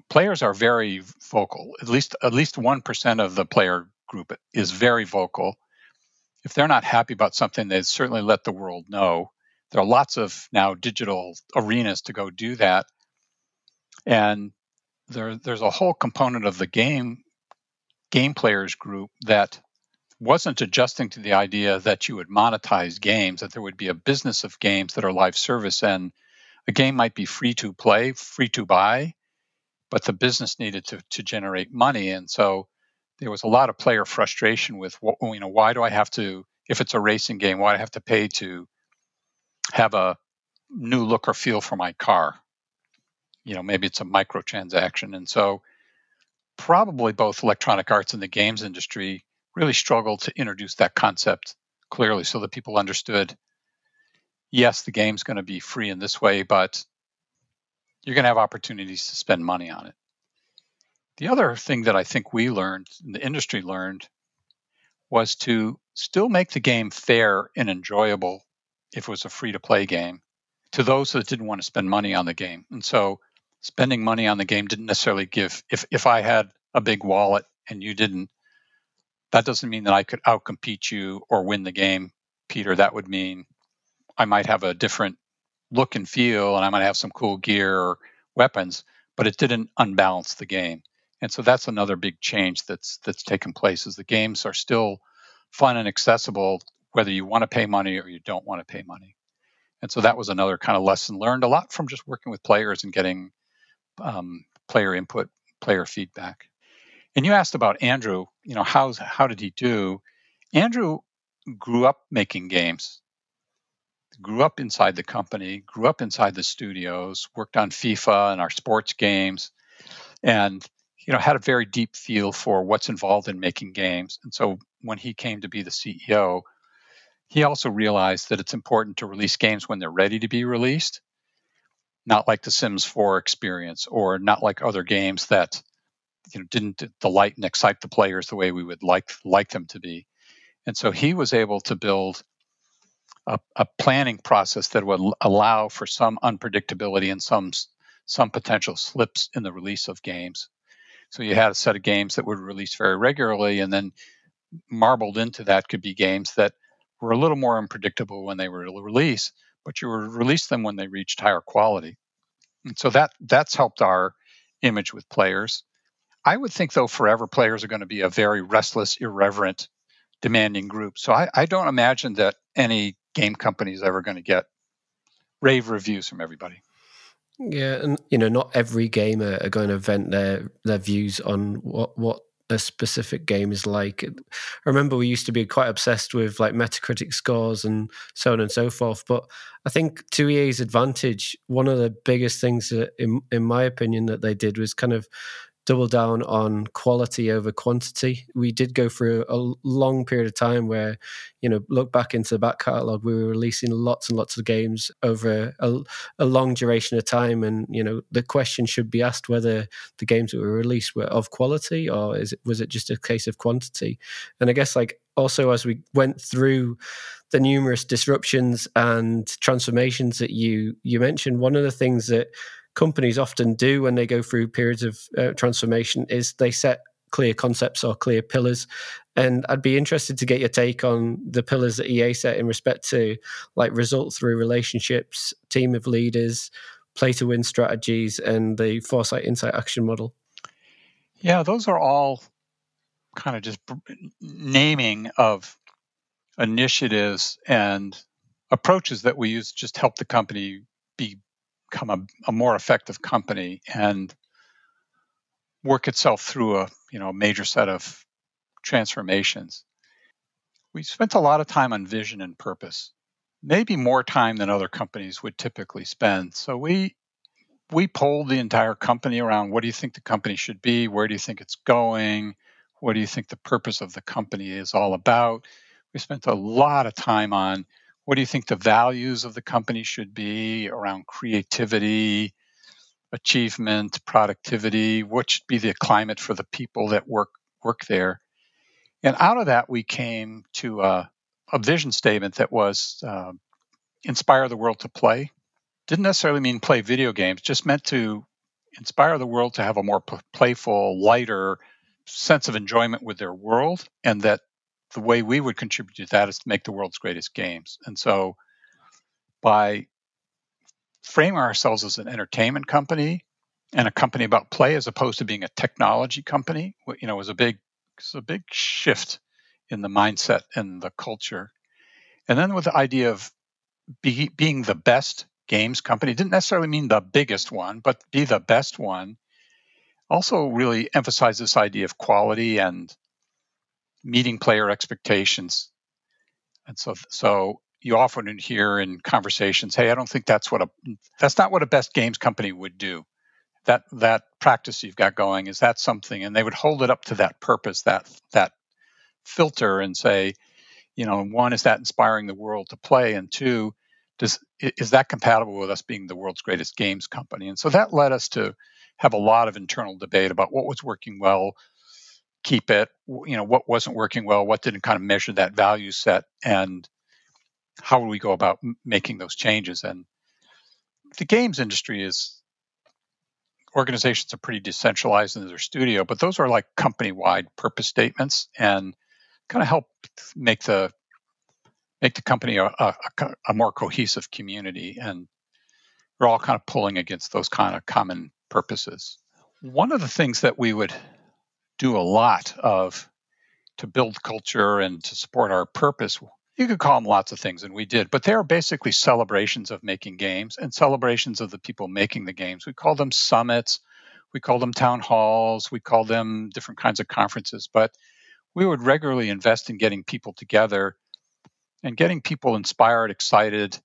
players are very vocal. At least at least one percent of the player group is very vocal. If they're not happy about something, they certainly let the world know. There are lots of now digital arenas to go do that. And there, there's a whole component of the game game players group that wasn't adjusting to the idea that you would monetize games, that there would be a business of games that are live service, and a game might be free to play, free to buy, but the business needed to, to generate money. And so there was a lot of player frustration with, you know, why do I have to, if it's a racing game, why do I have to pay to have a new look or feel for my car? You know, maybe it's a microtransaction. And so probably both Electronic Arts and the games industry really struggled to introduce that concept clearly so that people understood, yes, the game's going to be free in this way, but you're going to have opportunities to spend money on it. The other thing that I think we learned, and the industry learned, was to still make the game fair and enjoyable if it was a free-to-play game to those that didn't want to spend money on the game. And so spending money on the game didn't necessarily give, if, if I had a big wallet and you didn't, that doesn't mean that I could outcompete you or win the game, Peter. That would mean I might have a different look and feel, and I might have some cool gear or weapons, but it didn't unbalance the game. And so that's another big change that's that's taken place, is the games are still fun and accessible, whether you want to pay money or you don't want to pay money. And so that was another kind of lesson learned, a lot from just working with players and getting um, player input, player feedback. And you asked about Andrew, you know, how's, how did he do? Andrew grew up making games, grew up inside the company, grew up inside the studios, worked on FIFA and our sports games, and, you know, had a very deep feel for what's involved in making games. And so when he came to be the C E O, he also realized that it's important to release games when they're ready to be released, not like the Sims four experience or not like other games that, you know, didn't delight and excite the players the way we would like like them to be. And so he was able to build a, a planning process that would allow for some unpredictability and some some potential slips in the release of games. So you had a set of games that would release very regularly, and then marbled into that could be games that were a little more unpredictable when they were released, but you would release them when they reached higher quality. And so that that's helped our image with players. I would think, though, forever players are going to be a very restless, irreverent, demanding group. So I, I don't imagine that any game company is ever going to get rave reviews from everybody. Yeah, and, you know, not every gamer are going to vent their, their views on what, what a specific game is like. I remember we used to be quite obsessed with, like, Metacritic scores and so on and so forth. But I think to E A's advantage, one of the biggest things, that, in, in my opinion, that they did was kind of double down on quality over quantity. We did go through a long period of time where, you know, look back into the back catalogue, we were releasing lots and lots of games over a, a long duration of time. And, you know, the question should be asked whether the games that were released were of quality, or is it, was it just a case of quantity? And I guess, like, also as we went through the numerous disruptions and transformations that you you mentioned, one of the things that companies often do when they go through periods of uh, transformation is they set clear concepts or clear pillars. And I'd be interested to get your take on the pillars that E A set in respect to, like, result through relationships, team of leaders, play to win strategies, and the foresight, insight, action model. Yeah, those are all kind of just naming of initiatives and approaches that we use to just help the company be become a, a more effective company and work itself through a, you know, major set of transformations. We spent a lot of time on vision and purpose. maybe more time than other companies would typically spend. So we we polled the entire company around, what do you think the company should be? Where do you think it's going? What do you think the purpose of the company is all about? We spent a lot of time on, what do you think the values of the company should be around creativity, achievement, productivity? What should be the climate for the people that work work there? And out of that, we came to a, a vision statement that was uh, inspire the world to play. Didn't necessarily mean play video games, just meant to inspire the world to have a more p- playful, lighter sense of enjoyment with their world, and that the way we would contribute to that is to make the world's greatest games. And so by framing ourselves as an entertainment company and a company about play, as opposed to being a technology company, you know, was a big It's a big shift in the mindset and the culture. And then with the idea of be, being the best games company, didn't necessarily mean the biggest one, but be the best one, also really emphasized this idea of quality and meeting player expectations. And so so you often hear in conversations, hey, I don't think that's what a that's not what a best games company would do. That that practice you've got going, is that something? And they would hold it up to that purpose, that that filter, and say, you know, one, is that inspiring the world to play? And two, does is that compatible with us being the world's greatest games company? And so that led us to have a lot of internal debate about what was working well, keep it, you know, what wasn't working well, what didn't kind of measure that value set, and how would we go about m- making those changes? And the games industry is, organizations are pretty decentralized in their studio, but those are like company-wide purpose statements, and kind of help make the make the company a, a, a more cohesive community. And we're all kind of pulling against those kind of common purposes. One of the things that we would do a lot of to build culture and to support our purpose, you could call them lots of things, and we did, but they are basically celebrations of making games and celebrations of the people making the games. We call them summits, we call them town halls, we call them different kinds of conferences, but we would regularly invest in getting people together and getting people inspired, excited,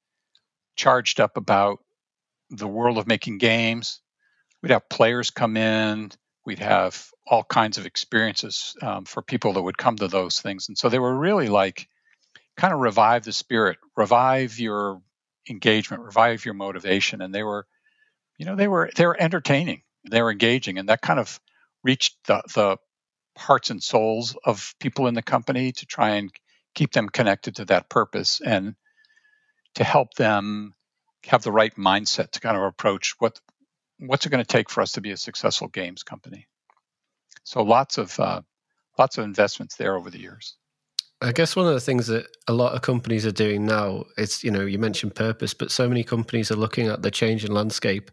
charged up about the world of making games. We'd have players come in, we'd have all kinds of experiences um, for people that would come to those things. And so they were really like, kind of revive the spirit, revive your engagement, revive your motivation. And they were, you know, they were they were entertaining, they were engaging, and that kind of reached the, the hearts and souls of people in the company to try and keep them connected to that purpose and to help them have the right mindset to kind of approach what what's it going to take for us to be a successful games company. So lots of uh, lots of investments there over the years. I guess one of the things that a lot of companies are doing now is, you know, you mentioned purpose, but so many companies are looking at the changing landscape,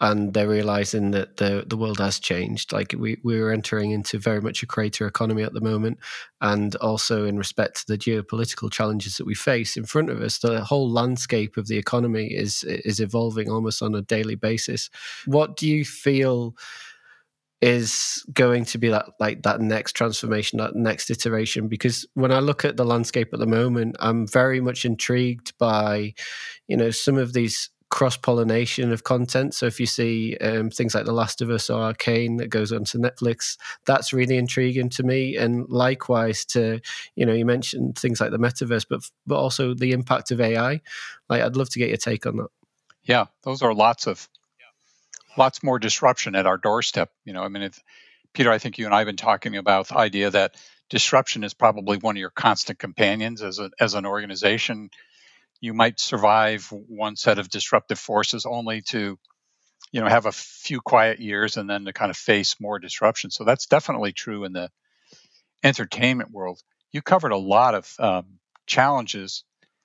and they're realizing that the the world has changed. Like we we're entering into very much a creator economy at the moment, and also in respect to the geopolitical challenges that we face in front of us, the whole landscape of the economy is is evolving almost on a daily basis. What do you feel is going to be that like that next transformation, that next iteration? Because when I look at the landscape at the moment, I'm very much intrigued by, you know, some of these cross-pollination of content. So if you see um, things like The Last of Us or Arcane that goes onto Netflix, that's really intriguing to me. And likewise to, you know, you mentioned things like the metaverse, but but also the impact of A I. Like, I'd love to get your take on that. Yeah, those are lots of Lots more disruption at our doorstep. You know, I mean, if, Peter, I think you and I have been talking about the idea that disruption is probably one of your constant companions as a, as an organization. You might survive one set of disruptive forces only to, you know, have a few quiet years and then to kind of face more disruption. So that's definitely true in the entertainment world. You covered a lot of um, challenges.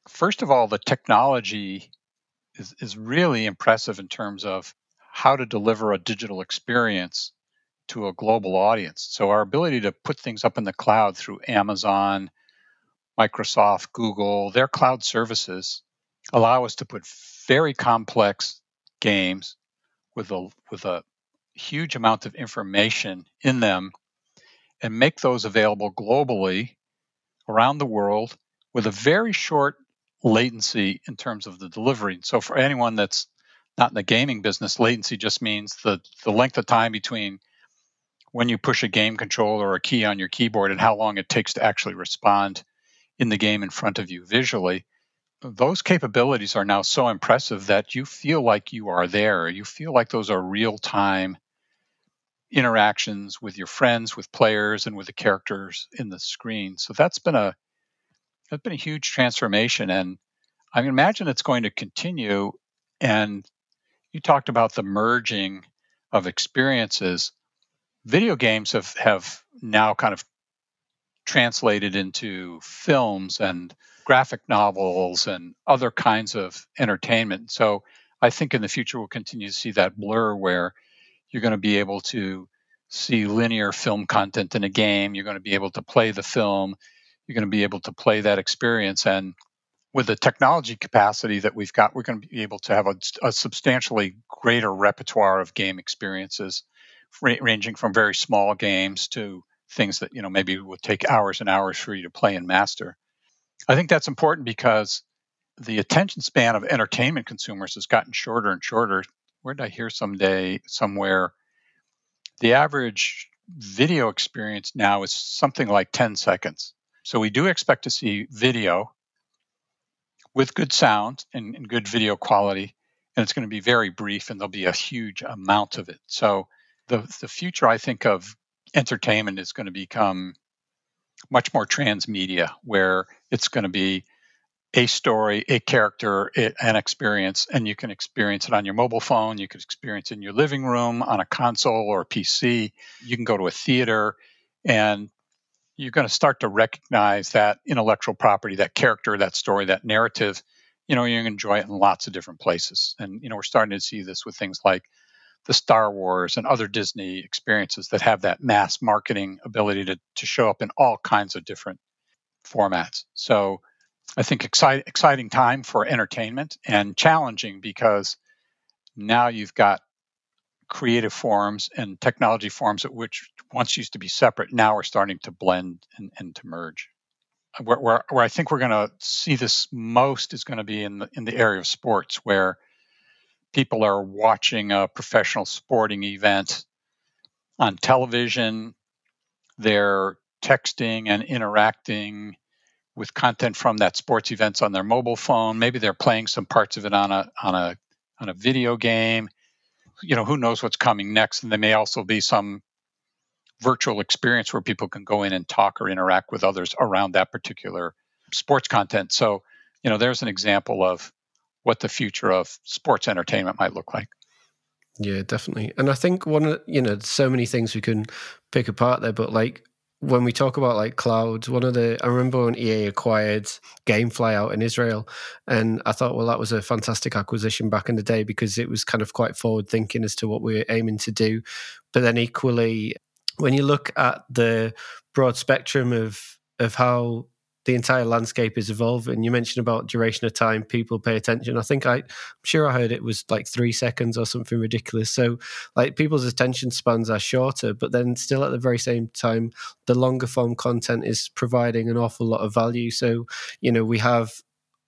First of all, the technology is, is really impressive in terms of how to deliver a digital experience to a global audience. So our ability to put things up in the cloud through Amazon, Microsoft, Google, their cloud services allow us to put very complex games with a with a huge amount of information in them and make those available globally around the world with a very short latency in terms of the delivery. And so for anyone that's not in the gaming business, latency just means the, the length of time between when you push a game control or a key on your keyboard and how long it takes to actually respond in the game in front of you visually. Those capabilities are now so impressive that you feel like you are there. You feel like those are real-time interactions with your friends, with players, and with the characters in the screen. So that's been a that's been a huge transformation, and I imagine it's going to continue. And you talked about the merging of experiences. Video games have, have now kind of translated into films and graphic novels and other kinds of entertainment. So I think in the future we'll continue to see that blur where you're going to be able to see linear film content in a game. You're going to be able to play the film. You're going to be able to play that experience. And with the technology capacity that we've got, we're going to be able to have a, a substantially greater repertoire of game experiences, ra- ranging from very small games to things that, you know, maybe will take hours and hours for you to play and master. I think that's important because the attention span of entertainment consumers has gotten shorter and shorter. Where did I hear someday, somewhere, the average video experience now is something like ten seconds. So we do expect to see video with good sound and, and good video quality, and it's going to be very brief, and there'll be a huge amount of it. So the, the future, I think, of entertainment is going to become much more transmedia, where it's going to be a story, a character, it, an experience, and you can experience it on your mobile phone. You can experience it in your living room, on a console or a P C. You can go to a theater, and you're going to start to recognize that intellectual property, that character, that story, that narrative. You know, you can enjoy it in lots of different places. And, you know, we're starting to see this with things like the Star Wars and other Disney experiences that have that mass marketing ability to, to show up in all kinds of different formats. So I think exciting, exciting time for entertainment, and challenging because now you've got creative forms and technology forms that which once used to be separate now are starting to blend and, and to merge. Where, where, where I think we're going to see this most is going to be in the, in the area of sports, where people are watching a professional sporting event on television. They're texting and interacting with content from that sports events on their mobile phone. Maybe they're playing some parts of it on a on a on a video game. You know, who knows what's coming next? And there may also be some virtual experience where people can go in and talk or interact with others around that particular sports content. So, you know, there's an example of what the future of sports entertainment might look like. Yeah, definitely. And I think one, you know, so many things we can pick apart there, but like, when we talk about like clouds, one of the, I remember when E A acquired Gamefly out in Israel, and I thought, well, that was a fantastic acquisition back in the day because it was kind of quite forward thinking as to what we were aiming to do. But then equally, when you look at the broad spectrum of, of how the entire landscape is evolving, you mentioned about duration of time, people pay attention. I think I, I'm sure I heard it was like three seconds or something ridiculous. So like people's attention spans are shorter, but then still at the very same time, the longer form content is providing an awful lot of value. So, you know, we have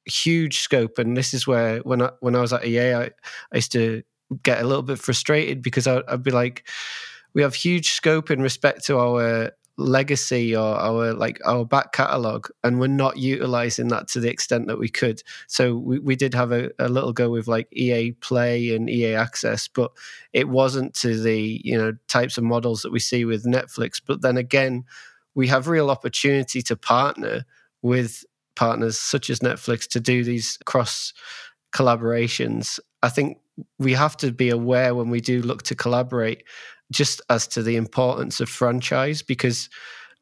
huge scope, and this is where when I, when I was at E A, I, I used to get a little bit frustrated because I, I'd be like, we have huge scope in respect to our legacy or our like our back catalogue, and we're not utilizing that to the extent that we could. So we, we did have a, a little go with like E A Play and E A Access, but it wasn't to the, you know, types of models that we see with Netflix. But then again, we have real opportunity to partner with partners such as Netflix to do these cross collaborations. I think we have to be aware when we do look to collaborate just as to the importance of franchise, because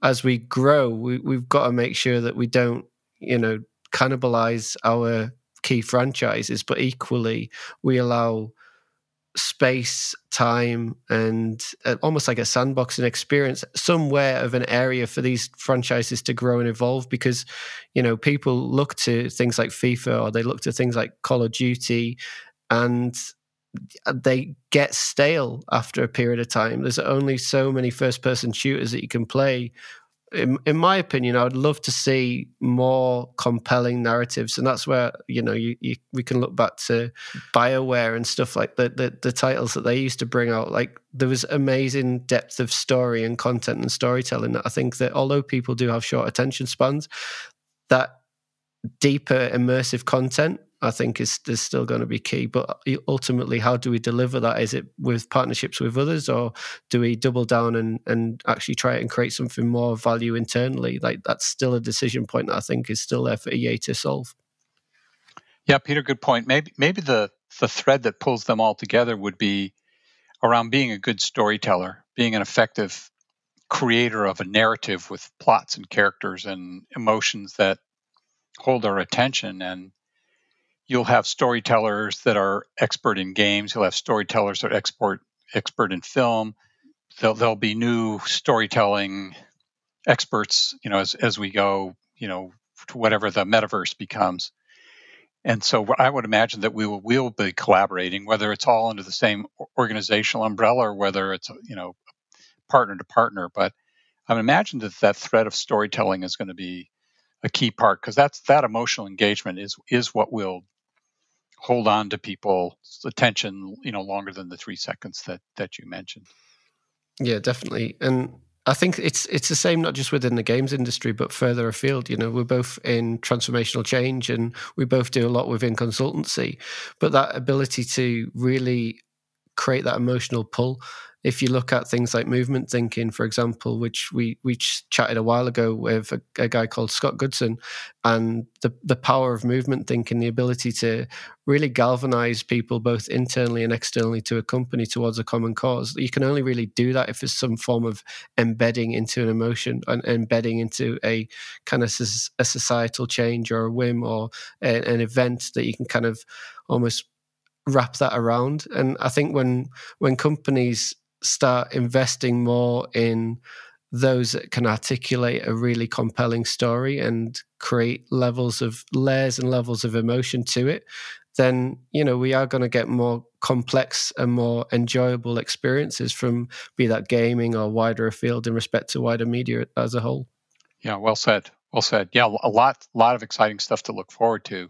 as we grow, we, we've got to make sure that we don't, you know, cannibalize our key franchises, but equally we allow space, time, and uh, almost like a sandboxing experience somewhere of an area for these franchises to grow and evolve. Because, you know, people look to things like FIFA or they look to things like Call of Duty, and they get stale after a period of time. There's only so many first person shooters that you can play in, in my opinion, I would love to see more compelling narratives. And that's where, you know, you, you, we can look back to BioWare and stuff like the, the the titles that they used to bring out. Like, there was amazing depth of story and content and storytelling that I think that although people do have short attention spans, that deeper immersive content, I think is, is still going to be key. But ultimately, how do we deliver that? Is it with partnerships with others, or do we double down and, and actually try and create something more of value internally? Like, that's still a decision point that I think is still there for E A to solve. Yeah, Peter, good point. Maybe maybe the, the thread that pulls them all together would be around being a good storyteller, being an effective creator of a narrative with plots and characters and emotions that hold our attention. And you'll have storytellers that are expert in games. You'll have storytellers that are expert, expert in film. There'll, there'll be new storytelling experts, you know, as, as we go, you know, to whatever the metaverse becomes. And so I would imagine that we will we'll be collaborating, whether it's all under the same organizational umbrella or whether it's, you know, partner to partner. But I would imagine that that thread of storytelling is going to be a key part, because that's that emotional engagement is is what will hold on to people's attention, you know, longer than the three seconds that that you mentioned. Yeah, definitely. And I think it's it's the same not just within the games industry, but further afield. You know, we're both in transformational change and we both do a lot within consultancy. But that ability to really create that emotional pull. If you look at things like movement thinking, for example, which we we chatted a while ago with a, a guy called Scott Goodson, and the, the power of movement thinking, the ability to really galvanize people both internally and externally to a company towards a common cause. You can only really do that if there's some form of embedding into an emotion and embedding into a kind of a societal change or a whim or a, an event that you can kind of almost wrap that around. And I think when when companies start investing more in those that can articulate a really compelling story and create levels of layers and levels of emotion to it, then, you know, we are going to get more complex and more enjoyable experiences from, be that gaming or wider afield in respect to wider media as a whole. Yeah, well said. Well said. Yeah, a lot, lot of exciting stuff to look forward to.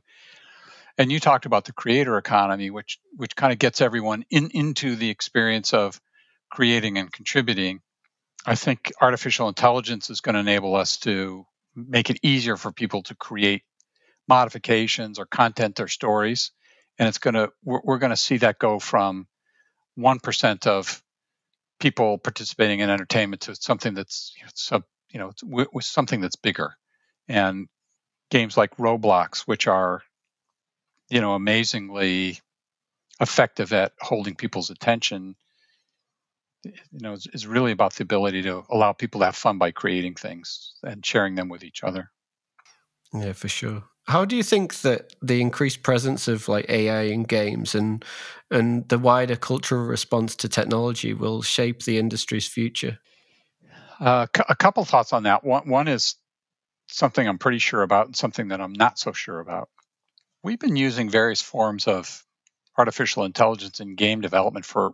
And you talked about the creator economy, which which kind of gets everyone in, into the experience of creating and contributing. I think artificial intelligence is going to enable us to make it easier for people to create modifications or content or stories. And it's going to we're, we're going to see that go from one percent of people participating in entertainment to something that's sub, you know, with something that's bigger. And games like Roblox, which are you know, amazingly effective at holding people's attention, you know, is, is really about the ability to allow people to have fun by creating things and sharing them with each other. Yeah, for sure. How do you think that the increased presence of like A I in games and and the wider cultural response to technology will shape the industry's future? Uh, c- a couple thoughts on that. One, one is something I'm pretty sure about and something that I'm not so sure about. We've been using various forms of artificial intelligence in game development for,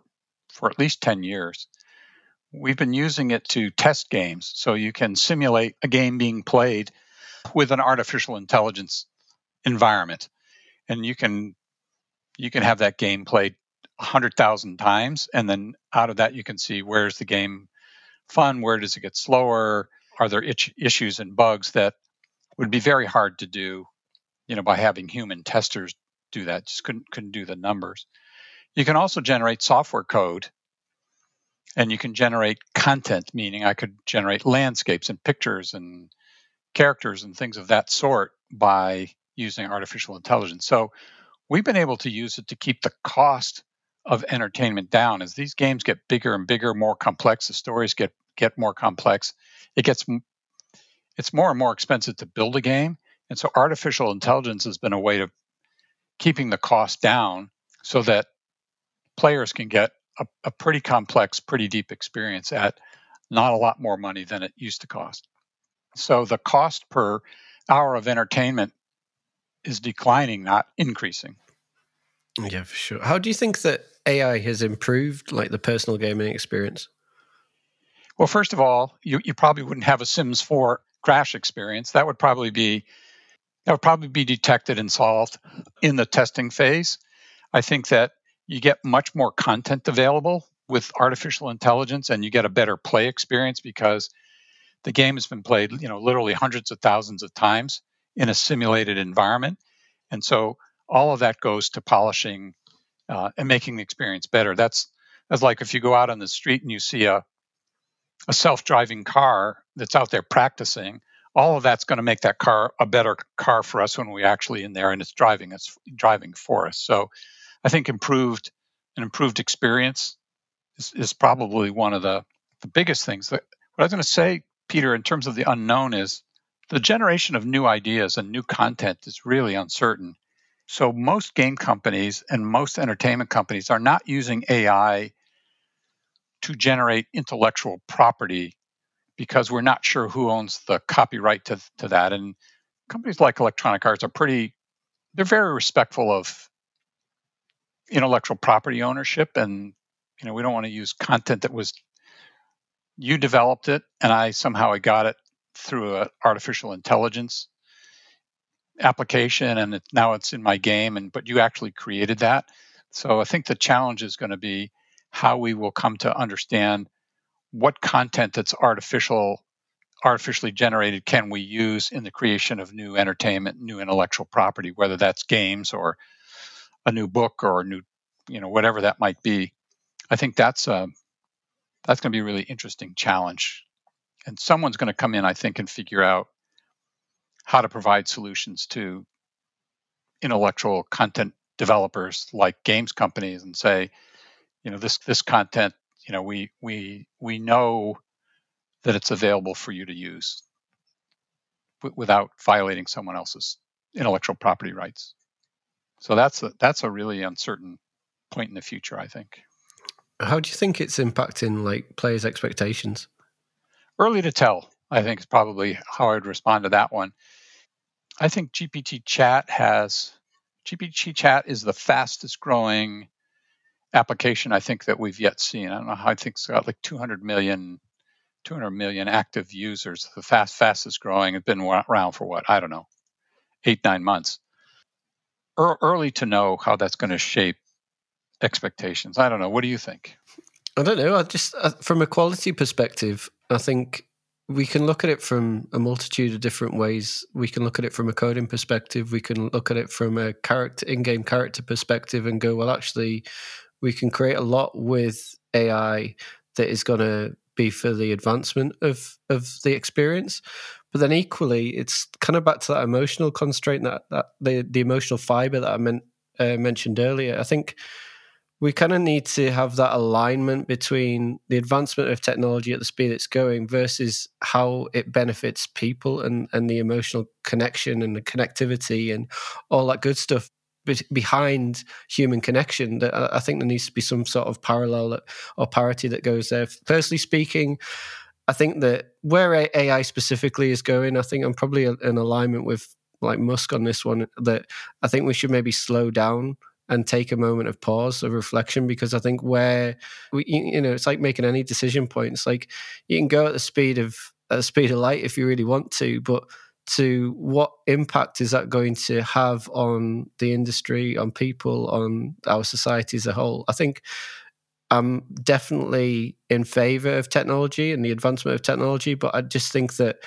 for at least ten years. We've been using it to test games. So you can simulate a game being played with an artificial intelligence environment. And you can you can have that game played one hundred thousand times. And then out of that, you can see where's the game fun, where does it get slower, are there itch, issues and bugs that would be very hard to do, you know, by having human testers do that. Just couldn't couldn't do the numbers. You can also generate software code, and you can generate content, meaning I could generate landscapes and pictures and characters and things of that sort by using artificial intelligence. So we've been able to use it to keep the cost of entertainment down. As these games get bigger and bigger, more complex, the stories get get more complex, it gets it's more and more expensive to build a game. And so artificial intelligence has been a way of keeping the cost down so that players can get a, a pretty complex, pretty deep experience at not a lot more money than it used to cost. So the cost per hour of entertainment is declining, not increasing. Yeah, for sure. How do you think that A I has improved like the personal gaming experience? Well, first of all, you, you probably wouldn't have a Sims four crash experience. That would probably be that would probably be detected and solved in the testing phase. I think that you get much more content available with artificial intelligence, and you get a better play experience because the game has been played, you know, literally hundreds of thousands of times in a simulated environment. And so all of that goes to polishing uh, and making the experience better. That's, that's like if you go out on the street and you see a a self-driving car that's out there practicing, all of that's going to make that car a better car for us when we're actually in there and it's driving us, driving for us. So I think improved an improved experience is, is probably one of the, the biggest things. That, what I was going to say, Peter, in terms of the unknown is the generation of new ideas and new content is really uncertain. So most game companies and most entertainment companies are not using A I to generate intellectual property because we're not sure who owns the copyright to, to that. And companies like Electronic Arts are pretty, they're very respectful of intellectual property ownership. And, you know, we don't want to use content that was, you developed it and I somehow I got it through an artificial intelligence application and it, now it's in my game, and but you actually created that. So I think the challenge is going to be how we will come to understand what content that's artificial, artificially generated can we use in the creation of new entertainment, new intellectual property, whether that's games or a new book or a new, you know, whatever that might be. I think that's a, that's going to be a really interesting challenge. And someone's going to come in, I think, and figure out how to provide solutions to intellectual content developers like games companies and say, you know, this this content, you know, we we we know that it's available for you to use w- without violating someone else's intellectual property rights. So that's a, that's a really uncertain point in the future, I think. How do you think it's impacting like players' expectations? Early to tell, I think, is probably how I'd respond to that one. I think G P T Chat has G P T Chat is the fastest growing application I think that we've yet seen. I don't know how, I think it's got like two hundred million active users. The fast fastest growing. It's been around for what? I don't know, eight, nine months. Er, early to know how that's going to shape expectations. I don't know. What do you think? I don't know. I just, uh, from a quality perspective, I think we can look at it from a multitude of different ways. We can look at it from a coding perspective. We can look at it from a character, in-game character perspective and go, well, actually, we can create a lot with A I that is going to be for the advancement of, of the experience. But then equally, it's kind of back to that emotional constraint, that, that the, the emotional fiber that I meant, uh, mentioned earlier. I think we kind of need to have that alignment between the advancement of technology at the speed it's going versus how it benefits people and, and the emotional connection and the connectivity and all that good stuff behind human connection. I think there needs to be some sort of parallel or parity that goes there. Personally speaking, I think that where A I specifically is going, I think I'm probably in alignment with like Musk on this one, that I think we should maybe slow down and take a moment of pause, of reflection, because I think where we, you know, it's like making any decision point. It's like you can go at the speed of at the speed of light if you really want to, but to what impact is that going to have on the industry, on people, on our society as a whole? I think I'm definitely in favor of technology and the advancement of technology, but I just think that,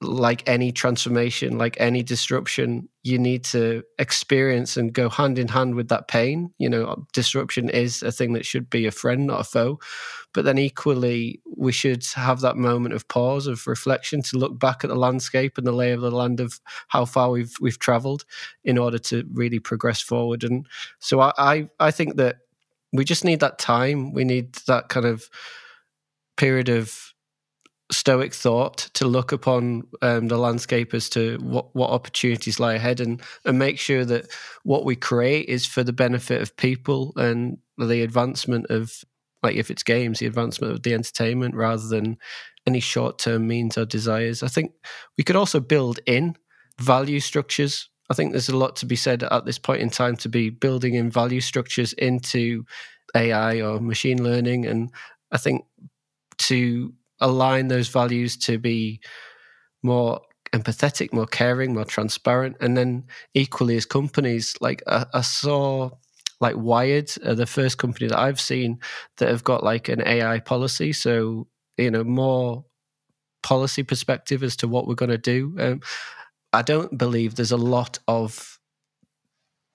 like any transformation, like any disruption, you need to experience and go hand in hand with that pain. You know, disruption is a thing that should be a friend, not a foe. But then equally, we should have that moment of pause, of reflection, to look back at the landscape and the lay of the land of how far we've we've traveled in order to really progress forward. And so I I, I think that we just need that time. We need that kind of period of stoic thought to look upon um, the landscape as to what, what opportunities lie ahead and, and make sure that what we create is for the benefit of people and the advancement of, like if it's games, the advancement of the entertainment rather than any short-term means or desires. I think we could also build in value structures. I think there's a lot to be said at this point in time to be building in value structures into A I or machine learning. And I think to align those values to be more empathetic, more caring, more transparent. And then equally as companies, like I, I saw like Wired are the first company that I've seen that have got like an A I policy. So, you know, more policy perspective as to what we're going to do. Um, I don't believe there's a lot of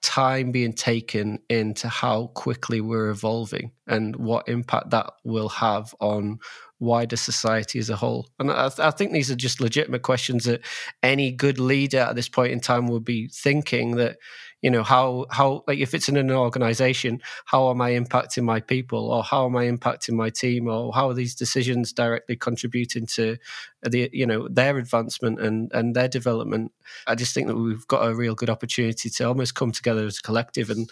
time being taken into how quickly we're evolving and what impact that will have on wider society as a whole. And I, th- I think these are just legitimate questions that any good leader at this point in time would be thinking that, you know, how, how like if it's in an organization, how am I impacting my people, or how am I impacting my team, or how are these decisions directly contributing to the, you know, their advancement and, and their development? I just think that we've got a real good opportunity to almost come together as a collective and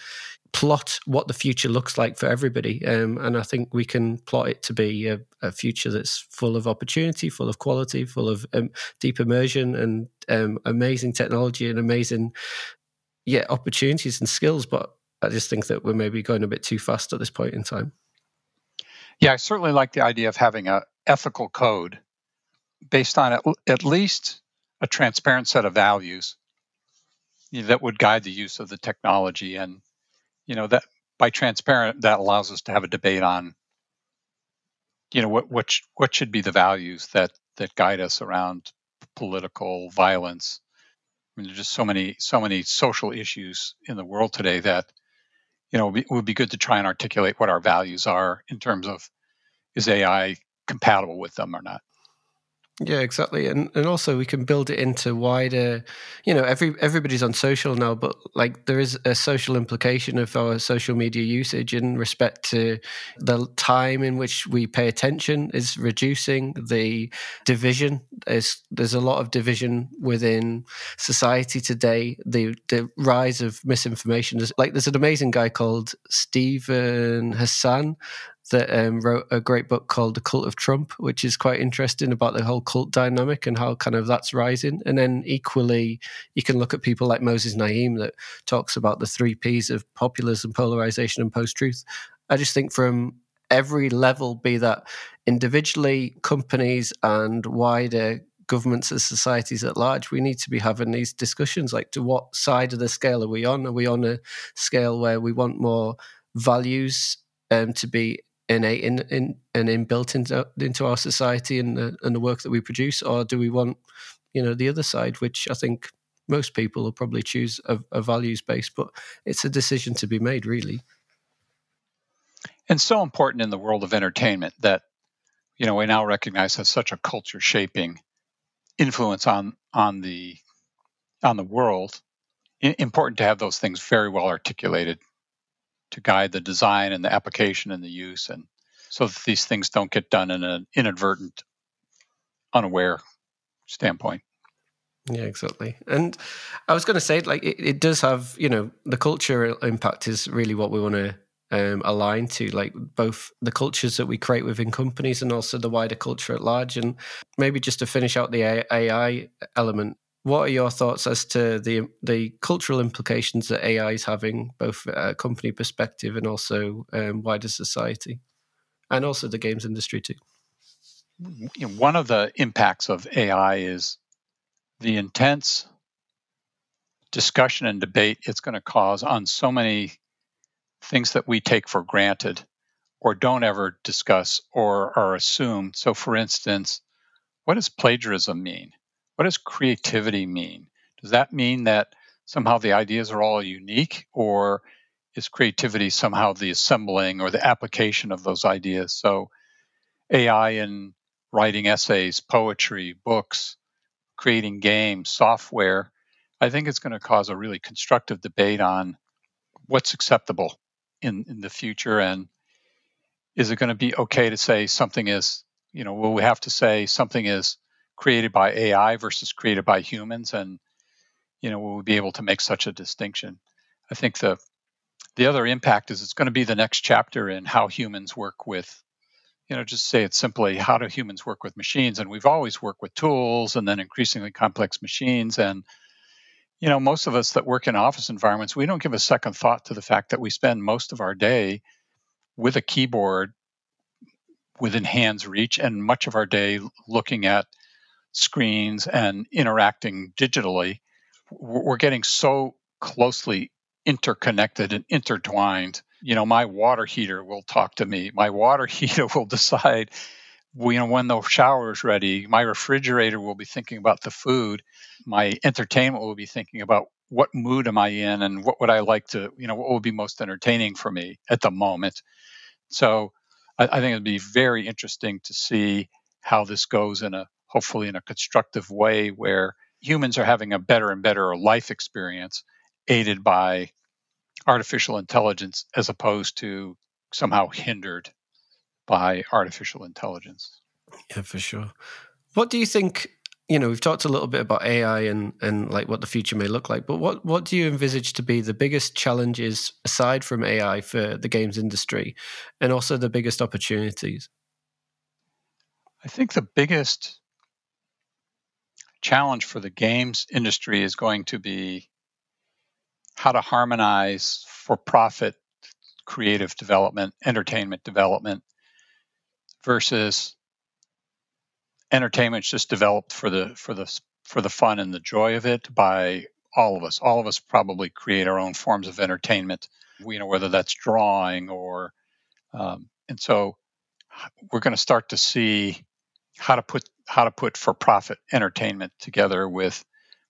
plot what the future looks like for everybody. Um, and I think we can plot it to be a, a future that's full of opportunity, full of quality, full of um, deep immersion and um, amazing technology and amazing yeah, opportunities and skills, but I just think that we're maybe going a bit too fast at this point in time. Yeah, I certainly like the idea of having an ethical code based on at least a transparent set of values that would guide the use of the technology. And, you know, that by transparent, that allows us to have a debate on, you know, what what, what should be the values that, that guide us around political violence. I mean, there's just so many, so many social issues in the world today that, you know, it would be good to try and articulate what our values are in terms of is A I compatible with them or not. Yeah, exactly. And and also we can build it into wider, you know, every everybody's on social now, but like there is a social implication of our social media usage in respect to the time in which we pay attention is reducing, the division is there's a lot of division within society today, the, the rise of misinformation. There's, like there's an amazing guy called Stephen Hassan that um, wrote a great book called The Cult of Trump, which is quite interesting about the whole cult dynamic and how kind of that's rising. And then equally, you can look at people like Moses Naeem that talks about the three Ps of populism, polarization, and post-truth. I just think from every level, be that individually, companies, and wider governments and societies at large, we need to be having these discussions. Like, to what side of the scale are we on? Are we on a scale where we want more values um, to be innate in, in, and inbuilt into, into our society and the, and the work that we produce? Or do we want, you know, the other side, which I think most people will probably choose a, a values base, but it's a decision to be made, really. And so important in the world of entertainment that, you know, we now recognize has such a culture shaping influence on, on the, on the world. I, important to have those things very well articulated to guide the design and the application and the use, and so that these things don't get done in an inadvertent, unaware standpoint. Yeah, exactly. And I was going to say, like, it, it does have, you know, the cultural impact is really what we want to um, align to, like both the cultures that we create within companies and also the wider culture at large. And maybe just to finish out the A I element, what are your thoughts as to the the cultural implications that A I is having, both a company perspective and also um, wider society, and also the games industry too? One of the impacts of A I is the intense discussion and debate it's going to cause on so many things that we take for granted or don't ever discuss or are assumed. So, for instance, what does plagiarism mean? What does creativity mean? Does that mean that somehow the ideas are all unique, or is creativity somehow the assembling or the application of those ideas? So A I in writing essays, poetry, books, creating games, software, I think it's going to cause a really constructive debate on what's acceptable in, in the future, and is it going to be okay to say something is, you know, will we have to say something is created by A I versus created by humans, and, you know, will we be able to make such a distinction? I think the the other impact is it's going to be the next chapter in how humans work with, you know, just say it simply, how do humans work with machines? And we've always worked with tools and then increasingly complex machines. And, you know, most of us that work in office environments, we don't give a second thought to the fact that we spend most of our day with a keyboard, within hand's reach, and much of our day looking at screens and interacting digitally, we're getting so closely interconnected and intertwined. You know, my water heater will talk to me. My water heater will decide, you know, when the shower is ready. My refrigerator will be thinking about the food. My entertainment will be thinking about what mood am I in and what would I like to, you know, what would be most entertaining for me at the moment. So I, I think it'd be very interesting to see how this goes in a, hopefully in a constructive way where humans are having a better and better life experience aided by artificial intelligence as opposed to somehow hindered by artificial intelligence. Yeah, for sure. What do you think, you know, we've talked a little bit about A I and, and like what the future may look like, but what, what do you envisage to be the biggest challenges aside from A I for the games industry and also the biggest opportunities? I think the biggest challenge for the games industry is going to be how to harmonize for-profit creative development, entertainment development versus entertainment just developed for the for the for the fun and the joy of it by all of us. All of us probably create our own forms of entertainment. We, you know, whether that's drawing or um, and so we're going to start to see how to put how to put for-profit entertainment together with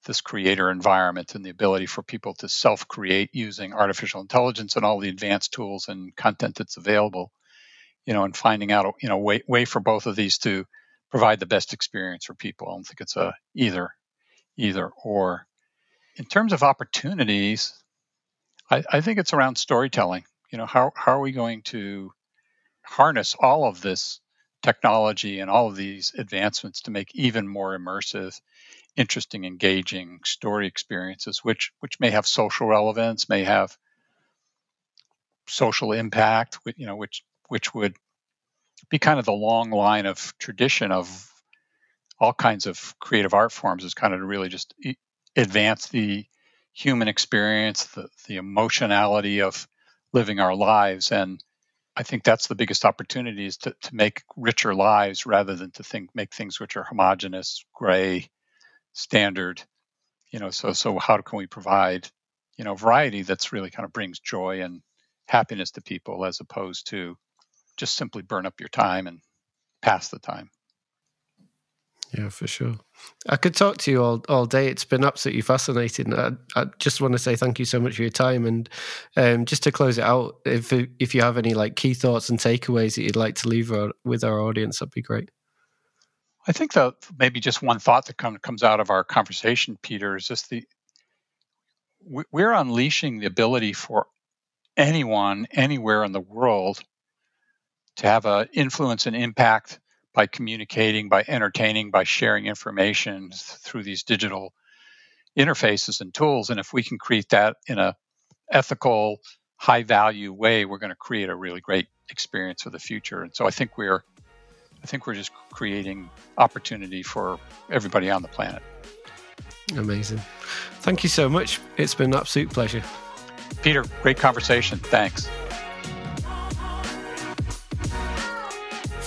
this creator environment and the ability for people to self-create using artificial intelligence and all the advanced tools and content that's available, you know, and finding out, you know, way, way for both of these to provide the best experience for people. I don't think it's a either, either or. In terms of opportunities, I, I think it's around storytelling. You know, how, how are we going to harness all of this technology and all of these advancements to make even more immersive, interesting, engaging story experiences, which which may have social relevance, may have social impact, you know, which which would be kind of the long line of tradition of all kinds of creative art forms, is kind of to really just advance the human experience, the, the emotionality of living our lives. And I think that's the biggest opportunity, is to, to make richer lives rather than to think make things which are homogenous, gray, standard, you know. So so how can we provide, you know, variety that's really kind of brings joy and happiness to people as opposed to just simply burn up your time and pass the time. Yeah, for sure. I could talk to you all, all day. It's been absolutely fascinating. I, I just want to say thank you so much for your time. And um, just to close it out, if if you have any like key thoughts and takeaways that you'd like to leave our, with our audience, that'd be great. I think that maybe just one thought that come, comes out of our conversation, Peter, is just the we're unleashing the ability for anyone, anywhere in the world to have an influence and impact by communicating, by entertaining, by sharing information through these digital interfaces and tools. And if we can create that in an ethical, high-value way, we're going to create a really great experience for the future. And so I think we're, I think we're just creating opportunity for everybody on the planet. Amazing. Thank you so much. It's been an absolute pleasure. Peter, great conversation. Thanks.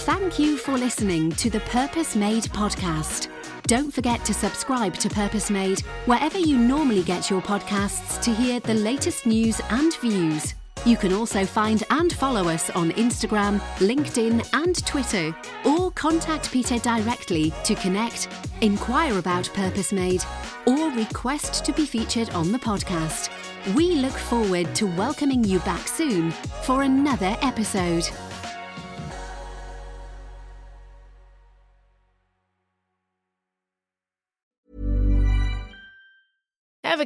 Thank you for listening to the Purpose Made podcast. Don't forget to subscribe to Purpose Made wherever you normally get your podcasts to hear the latest news and views. You can also find and follow us on Instagram, LinkedIn, and Twitter, or contact Peter directly to connect, inquire about Purpose Made, or request to be featured on the podcast. We look forward to welcoming you back soon for another episode. Ever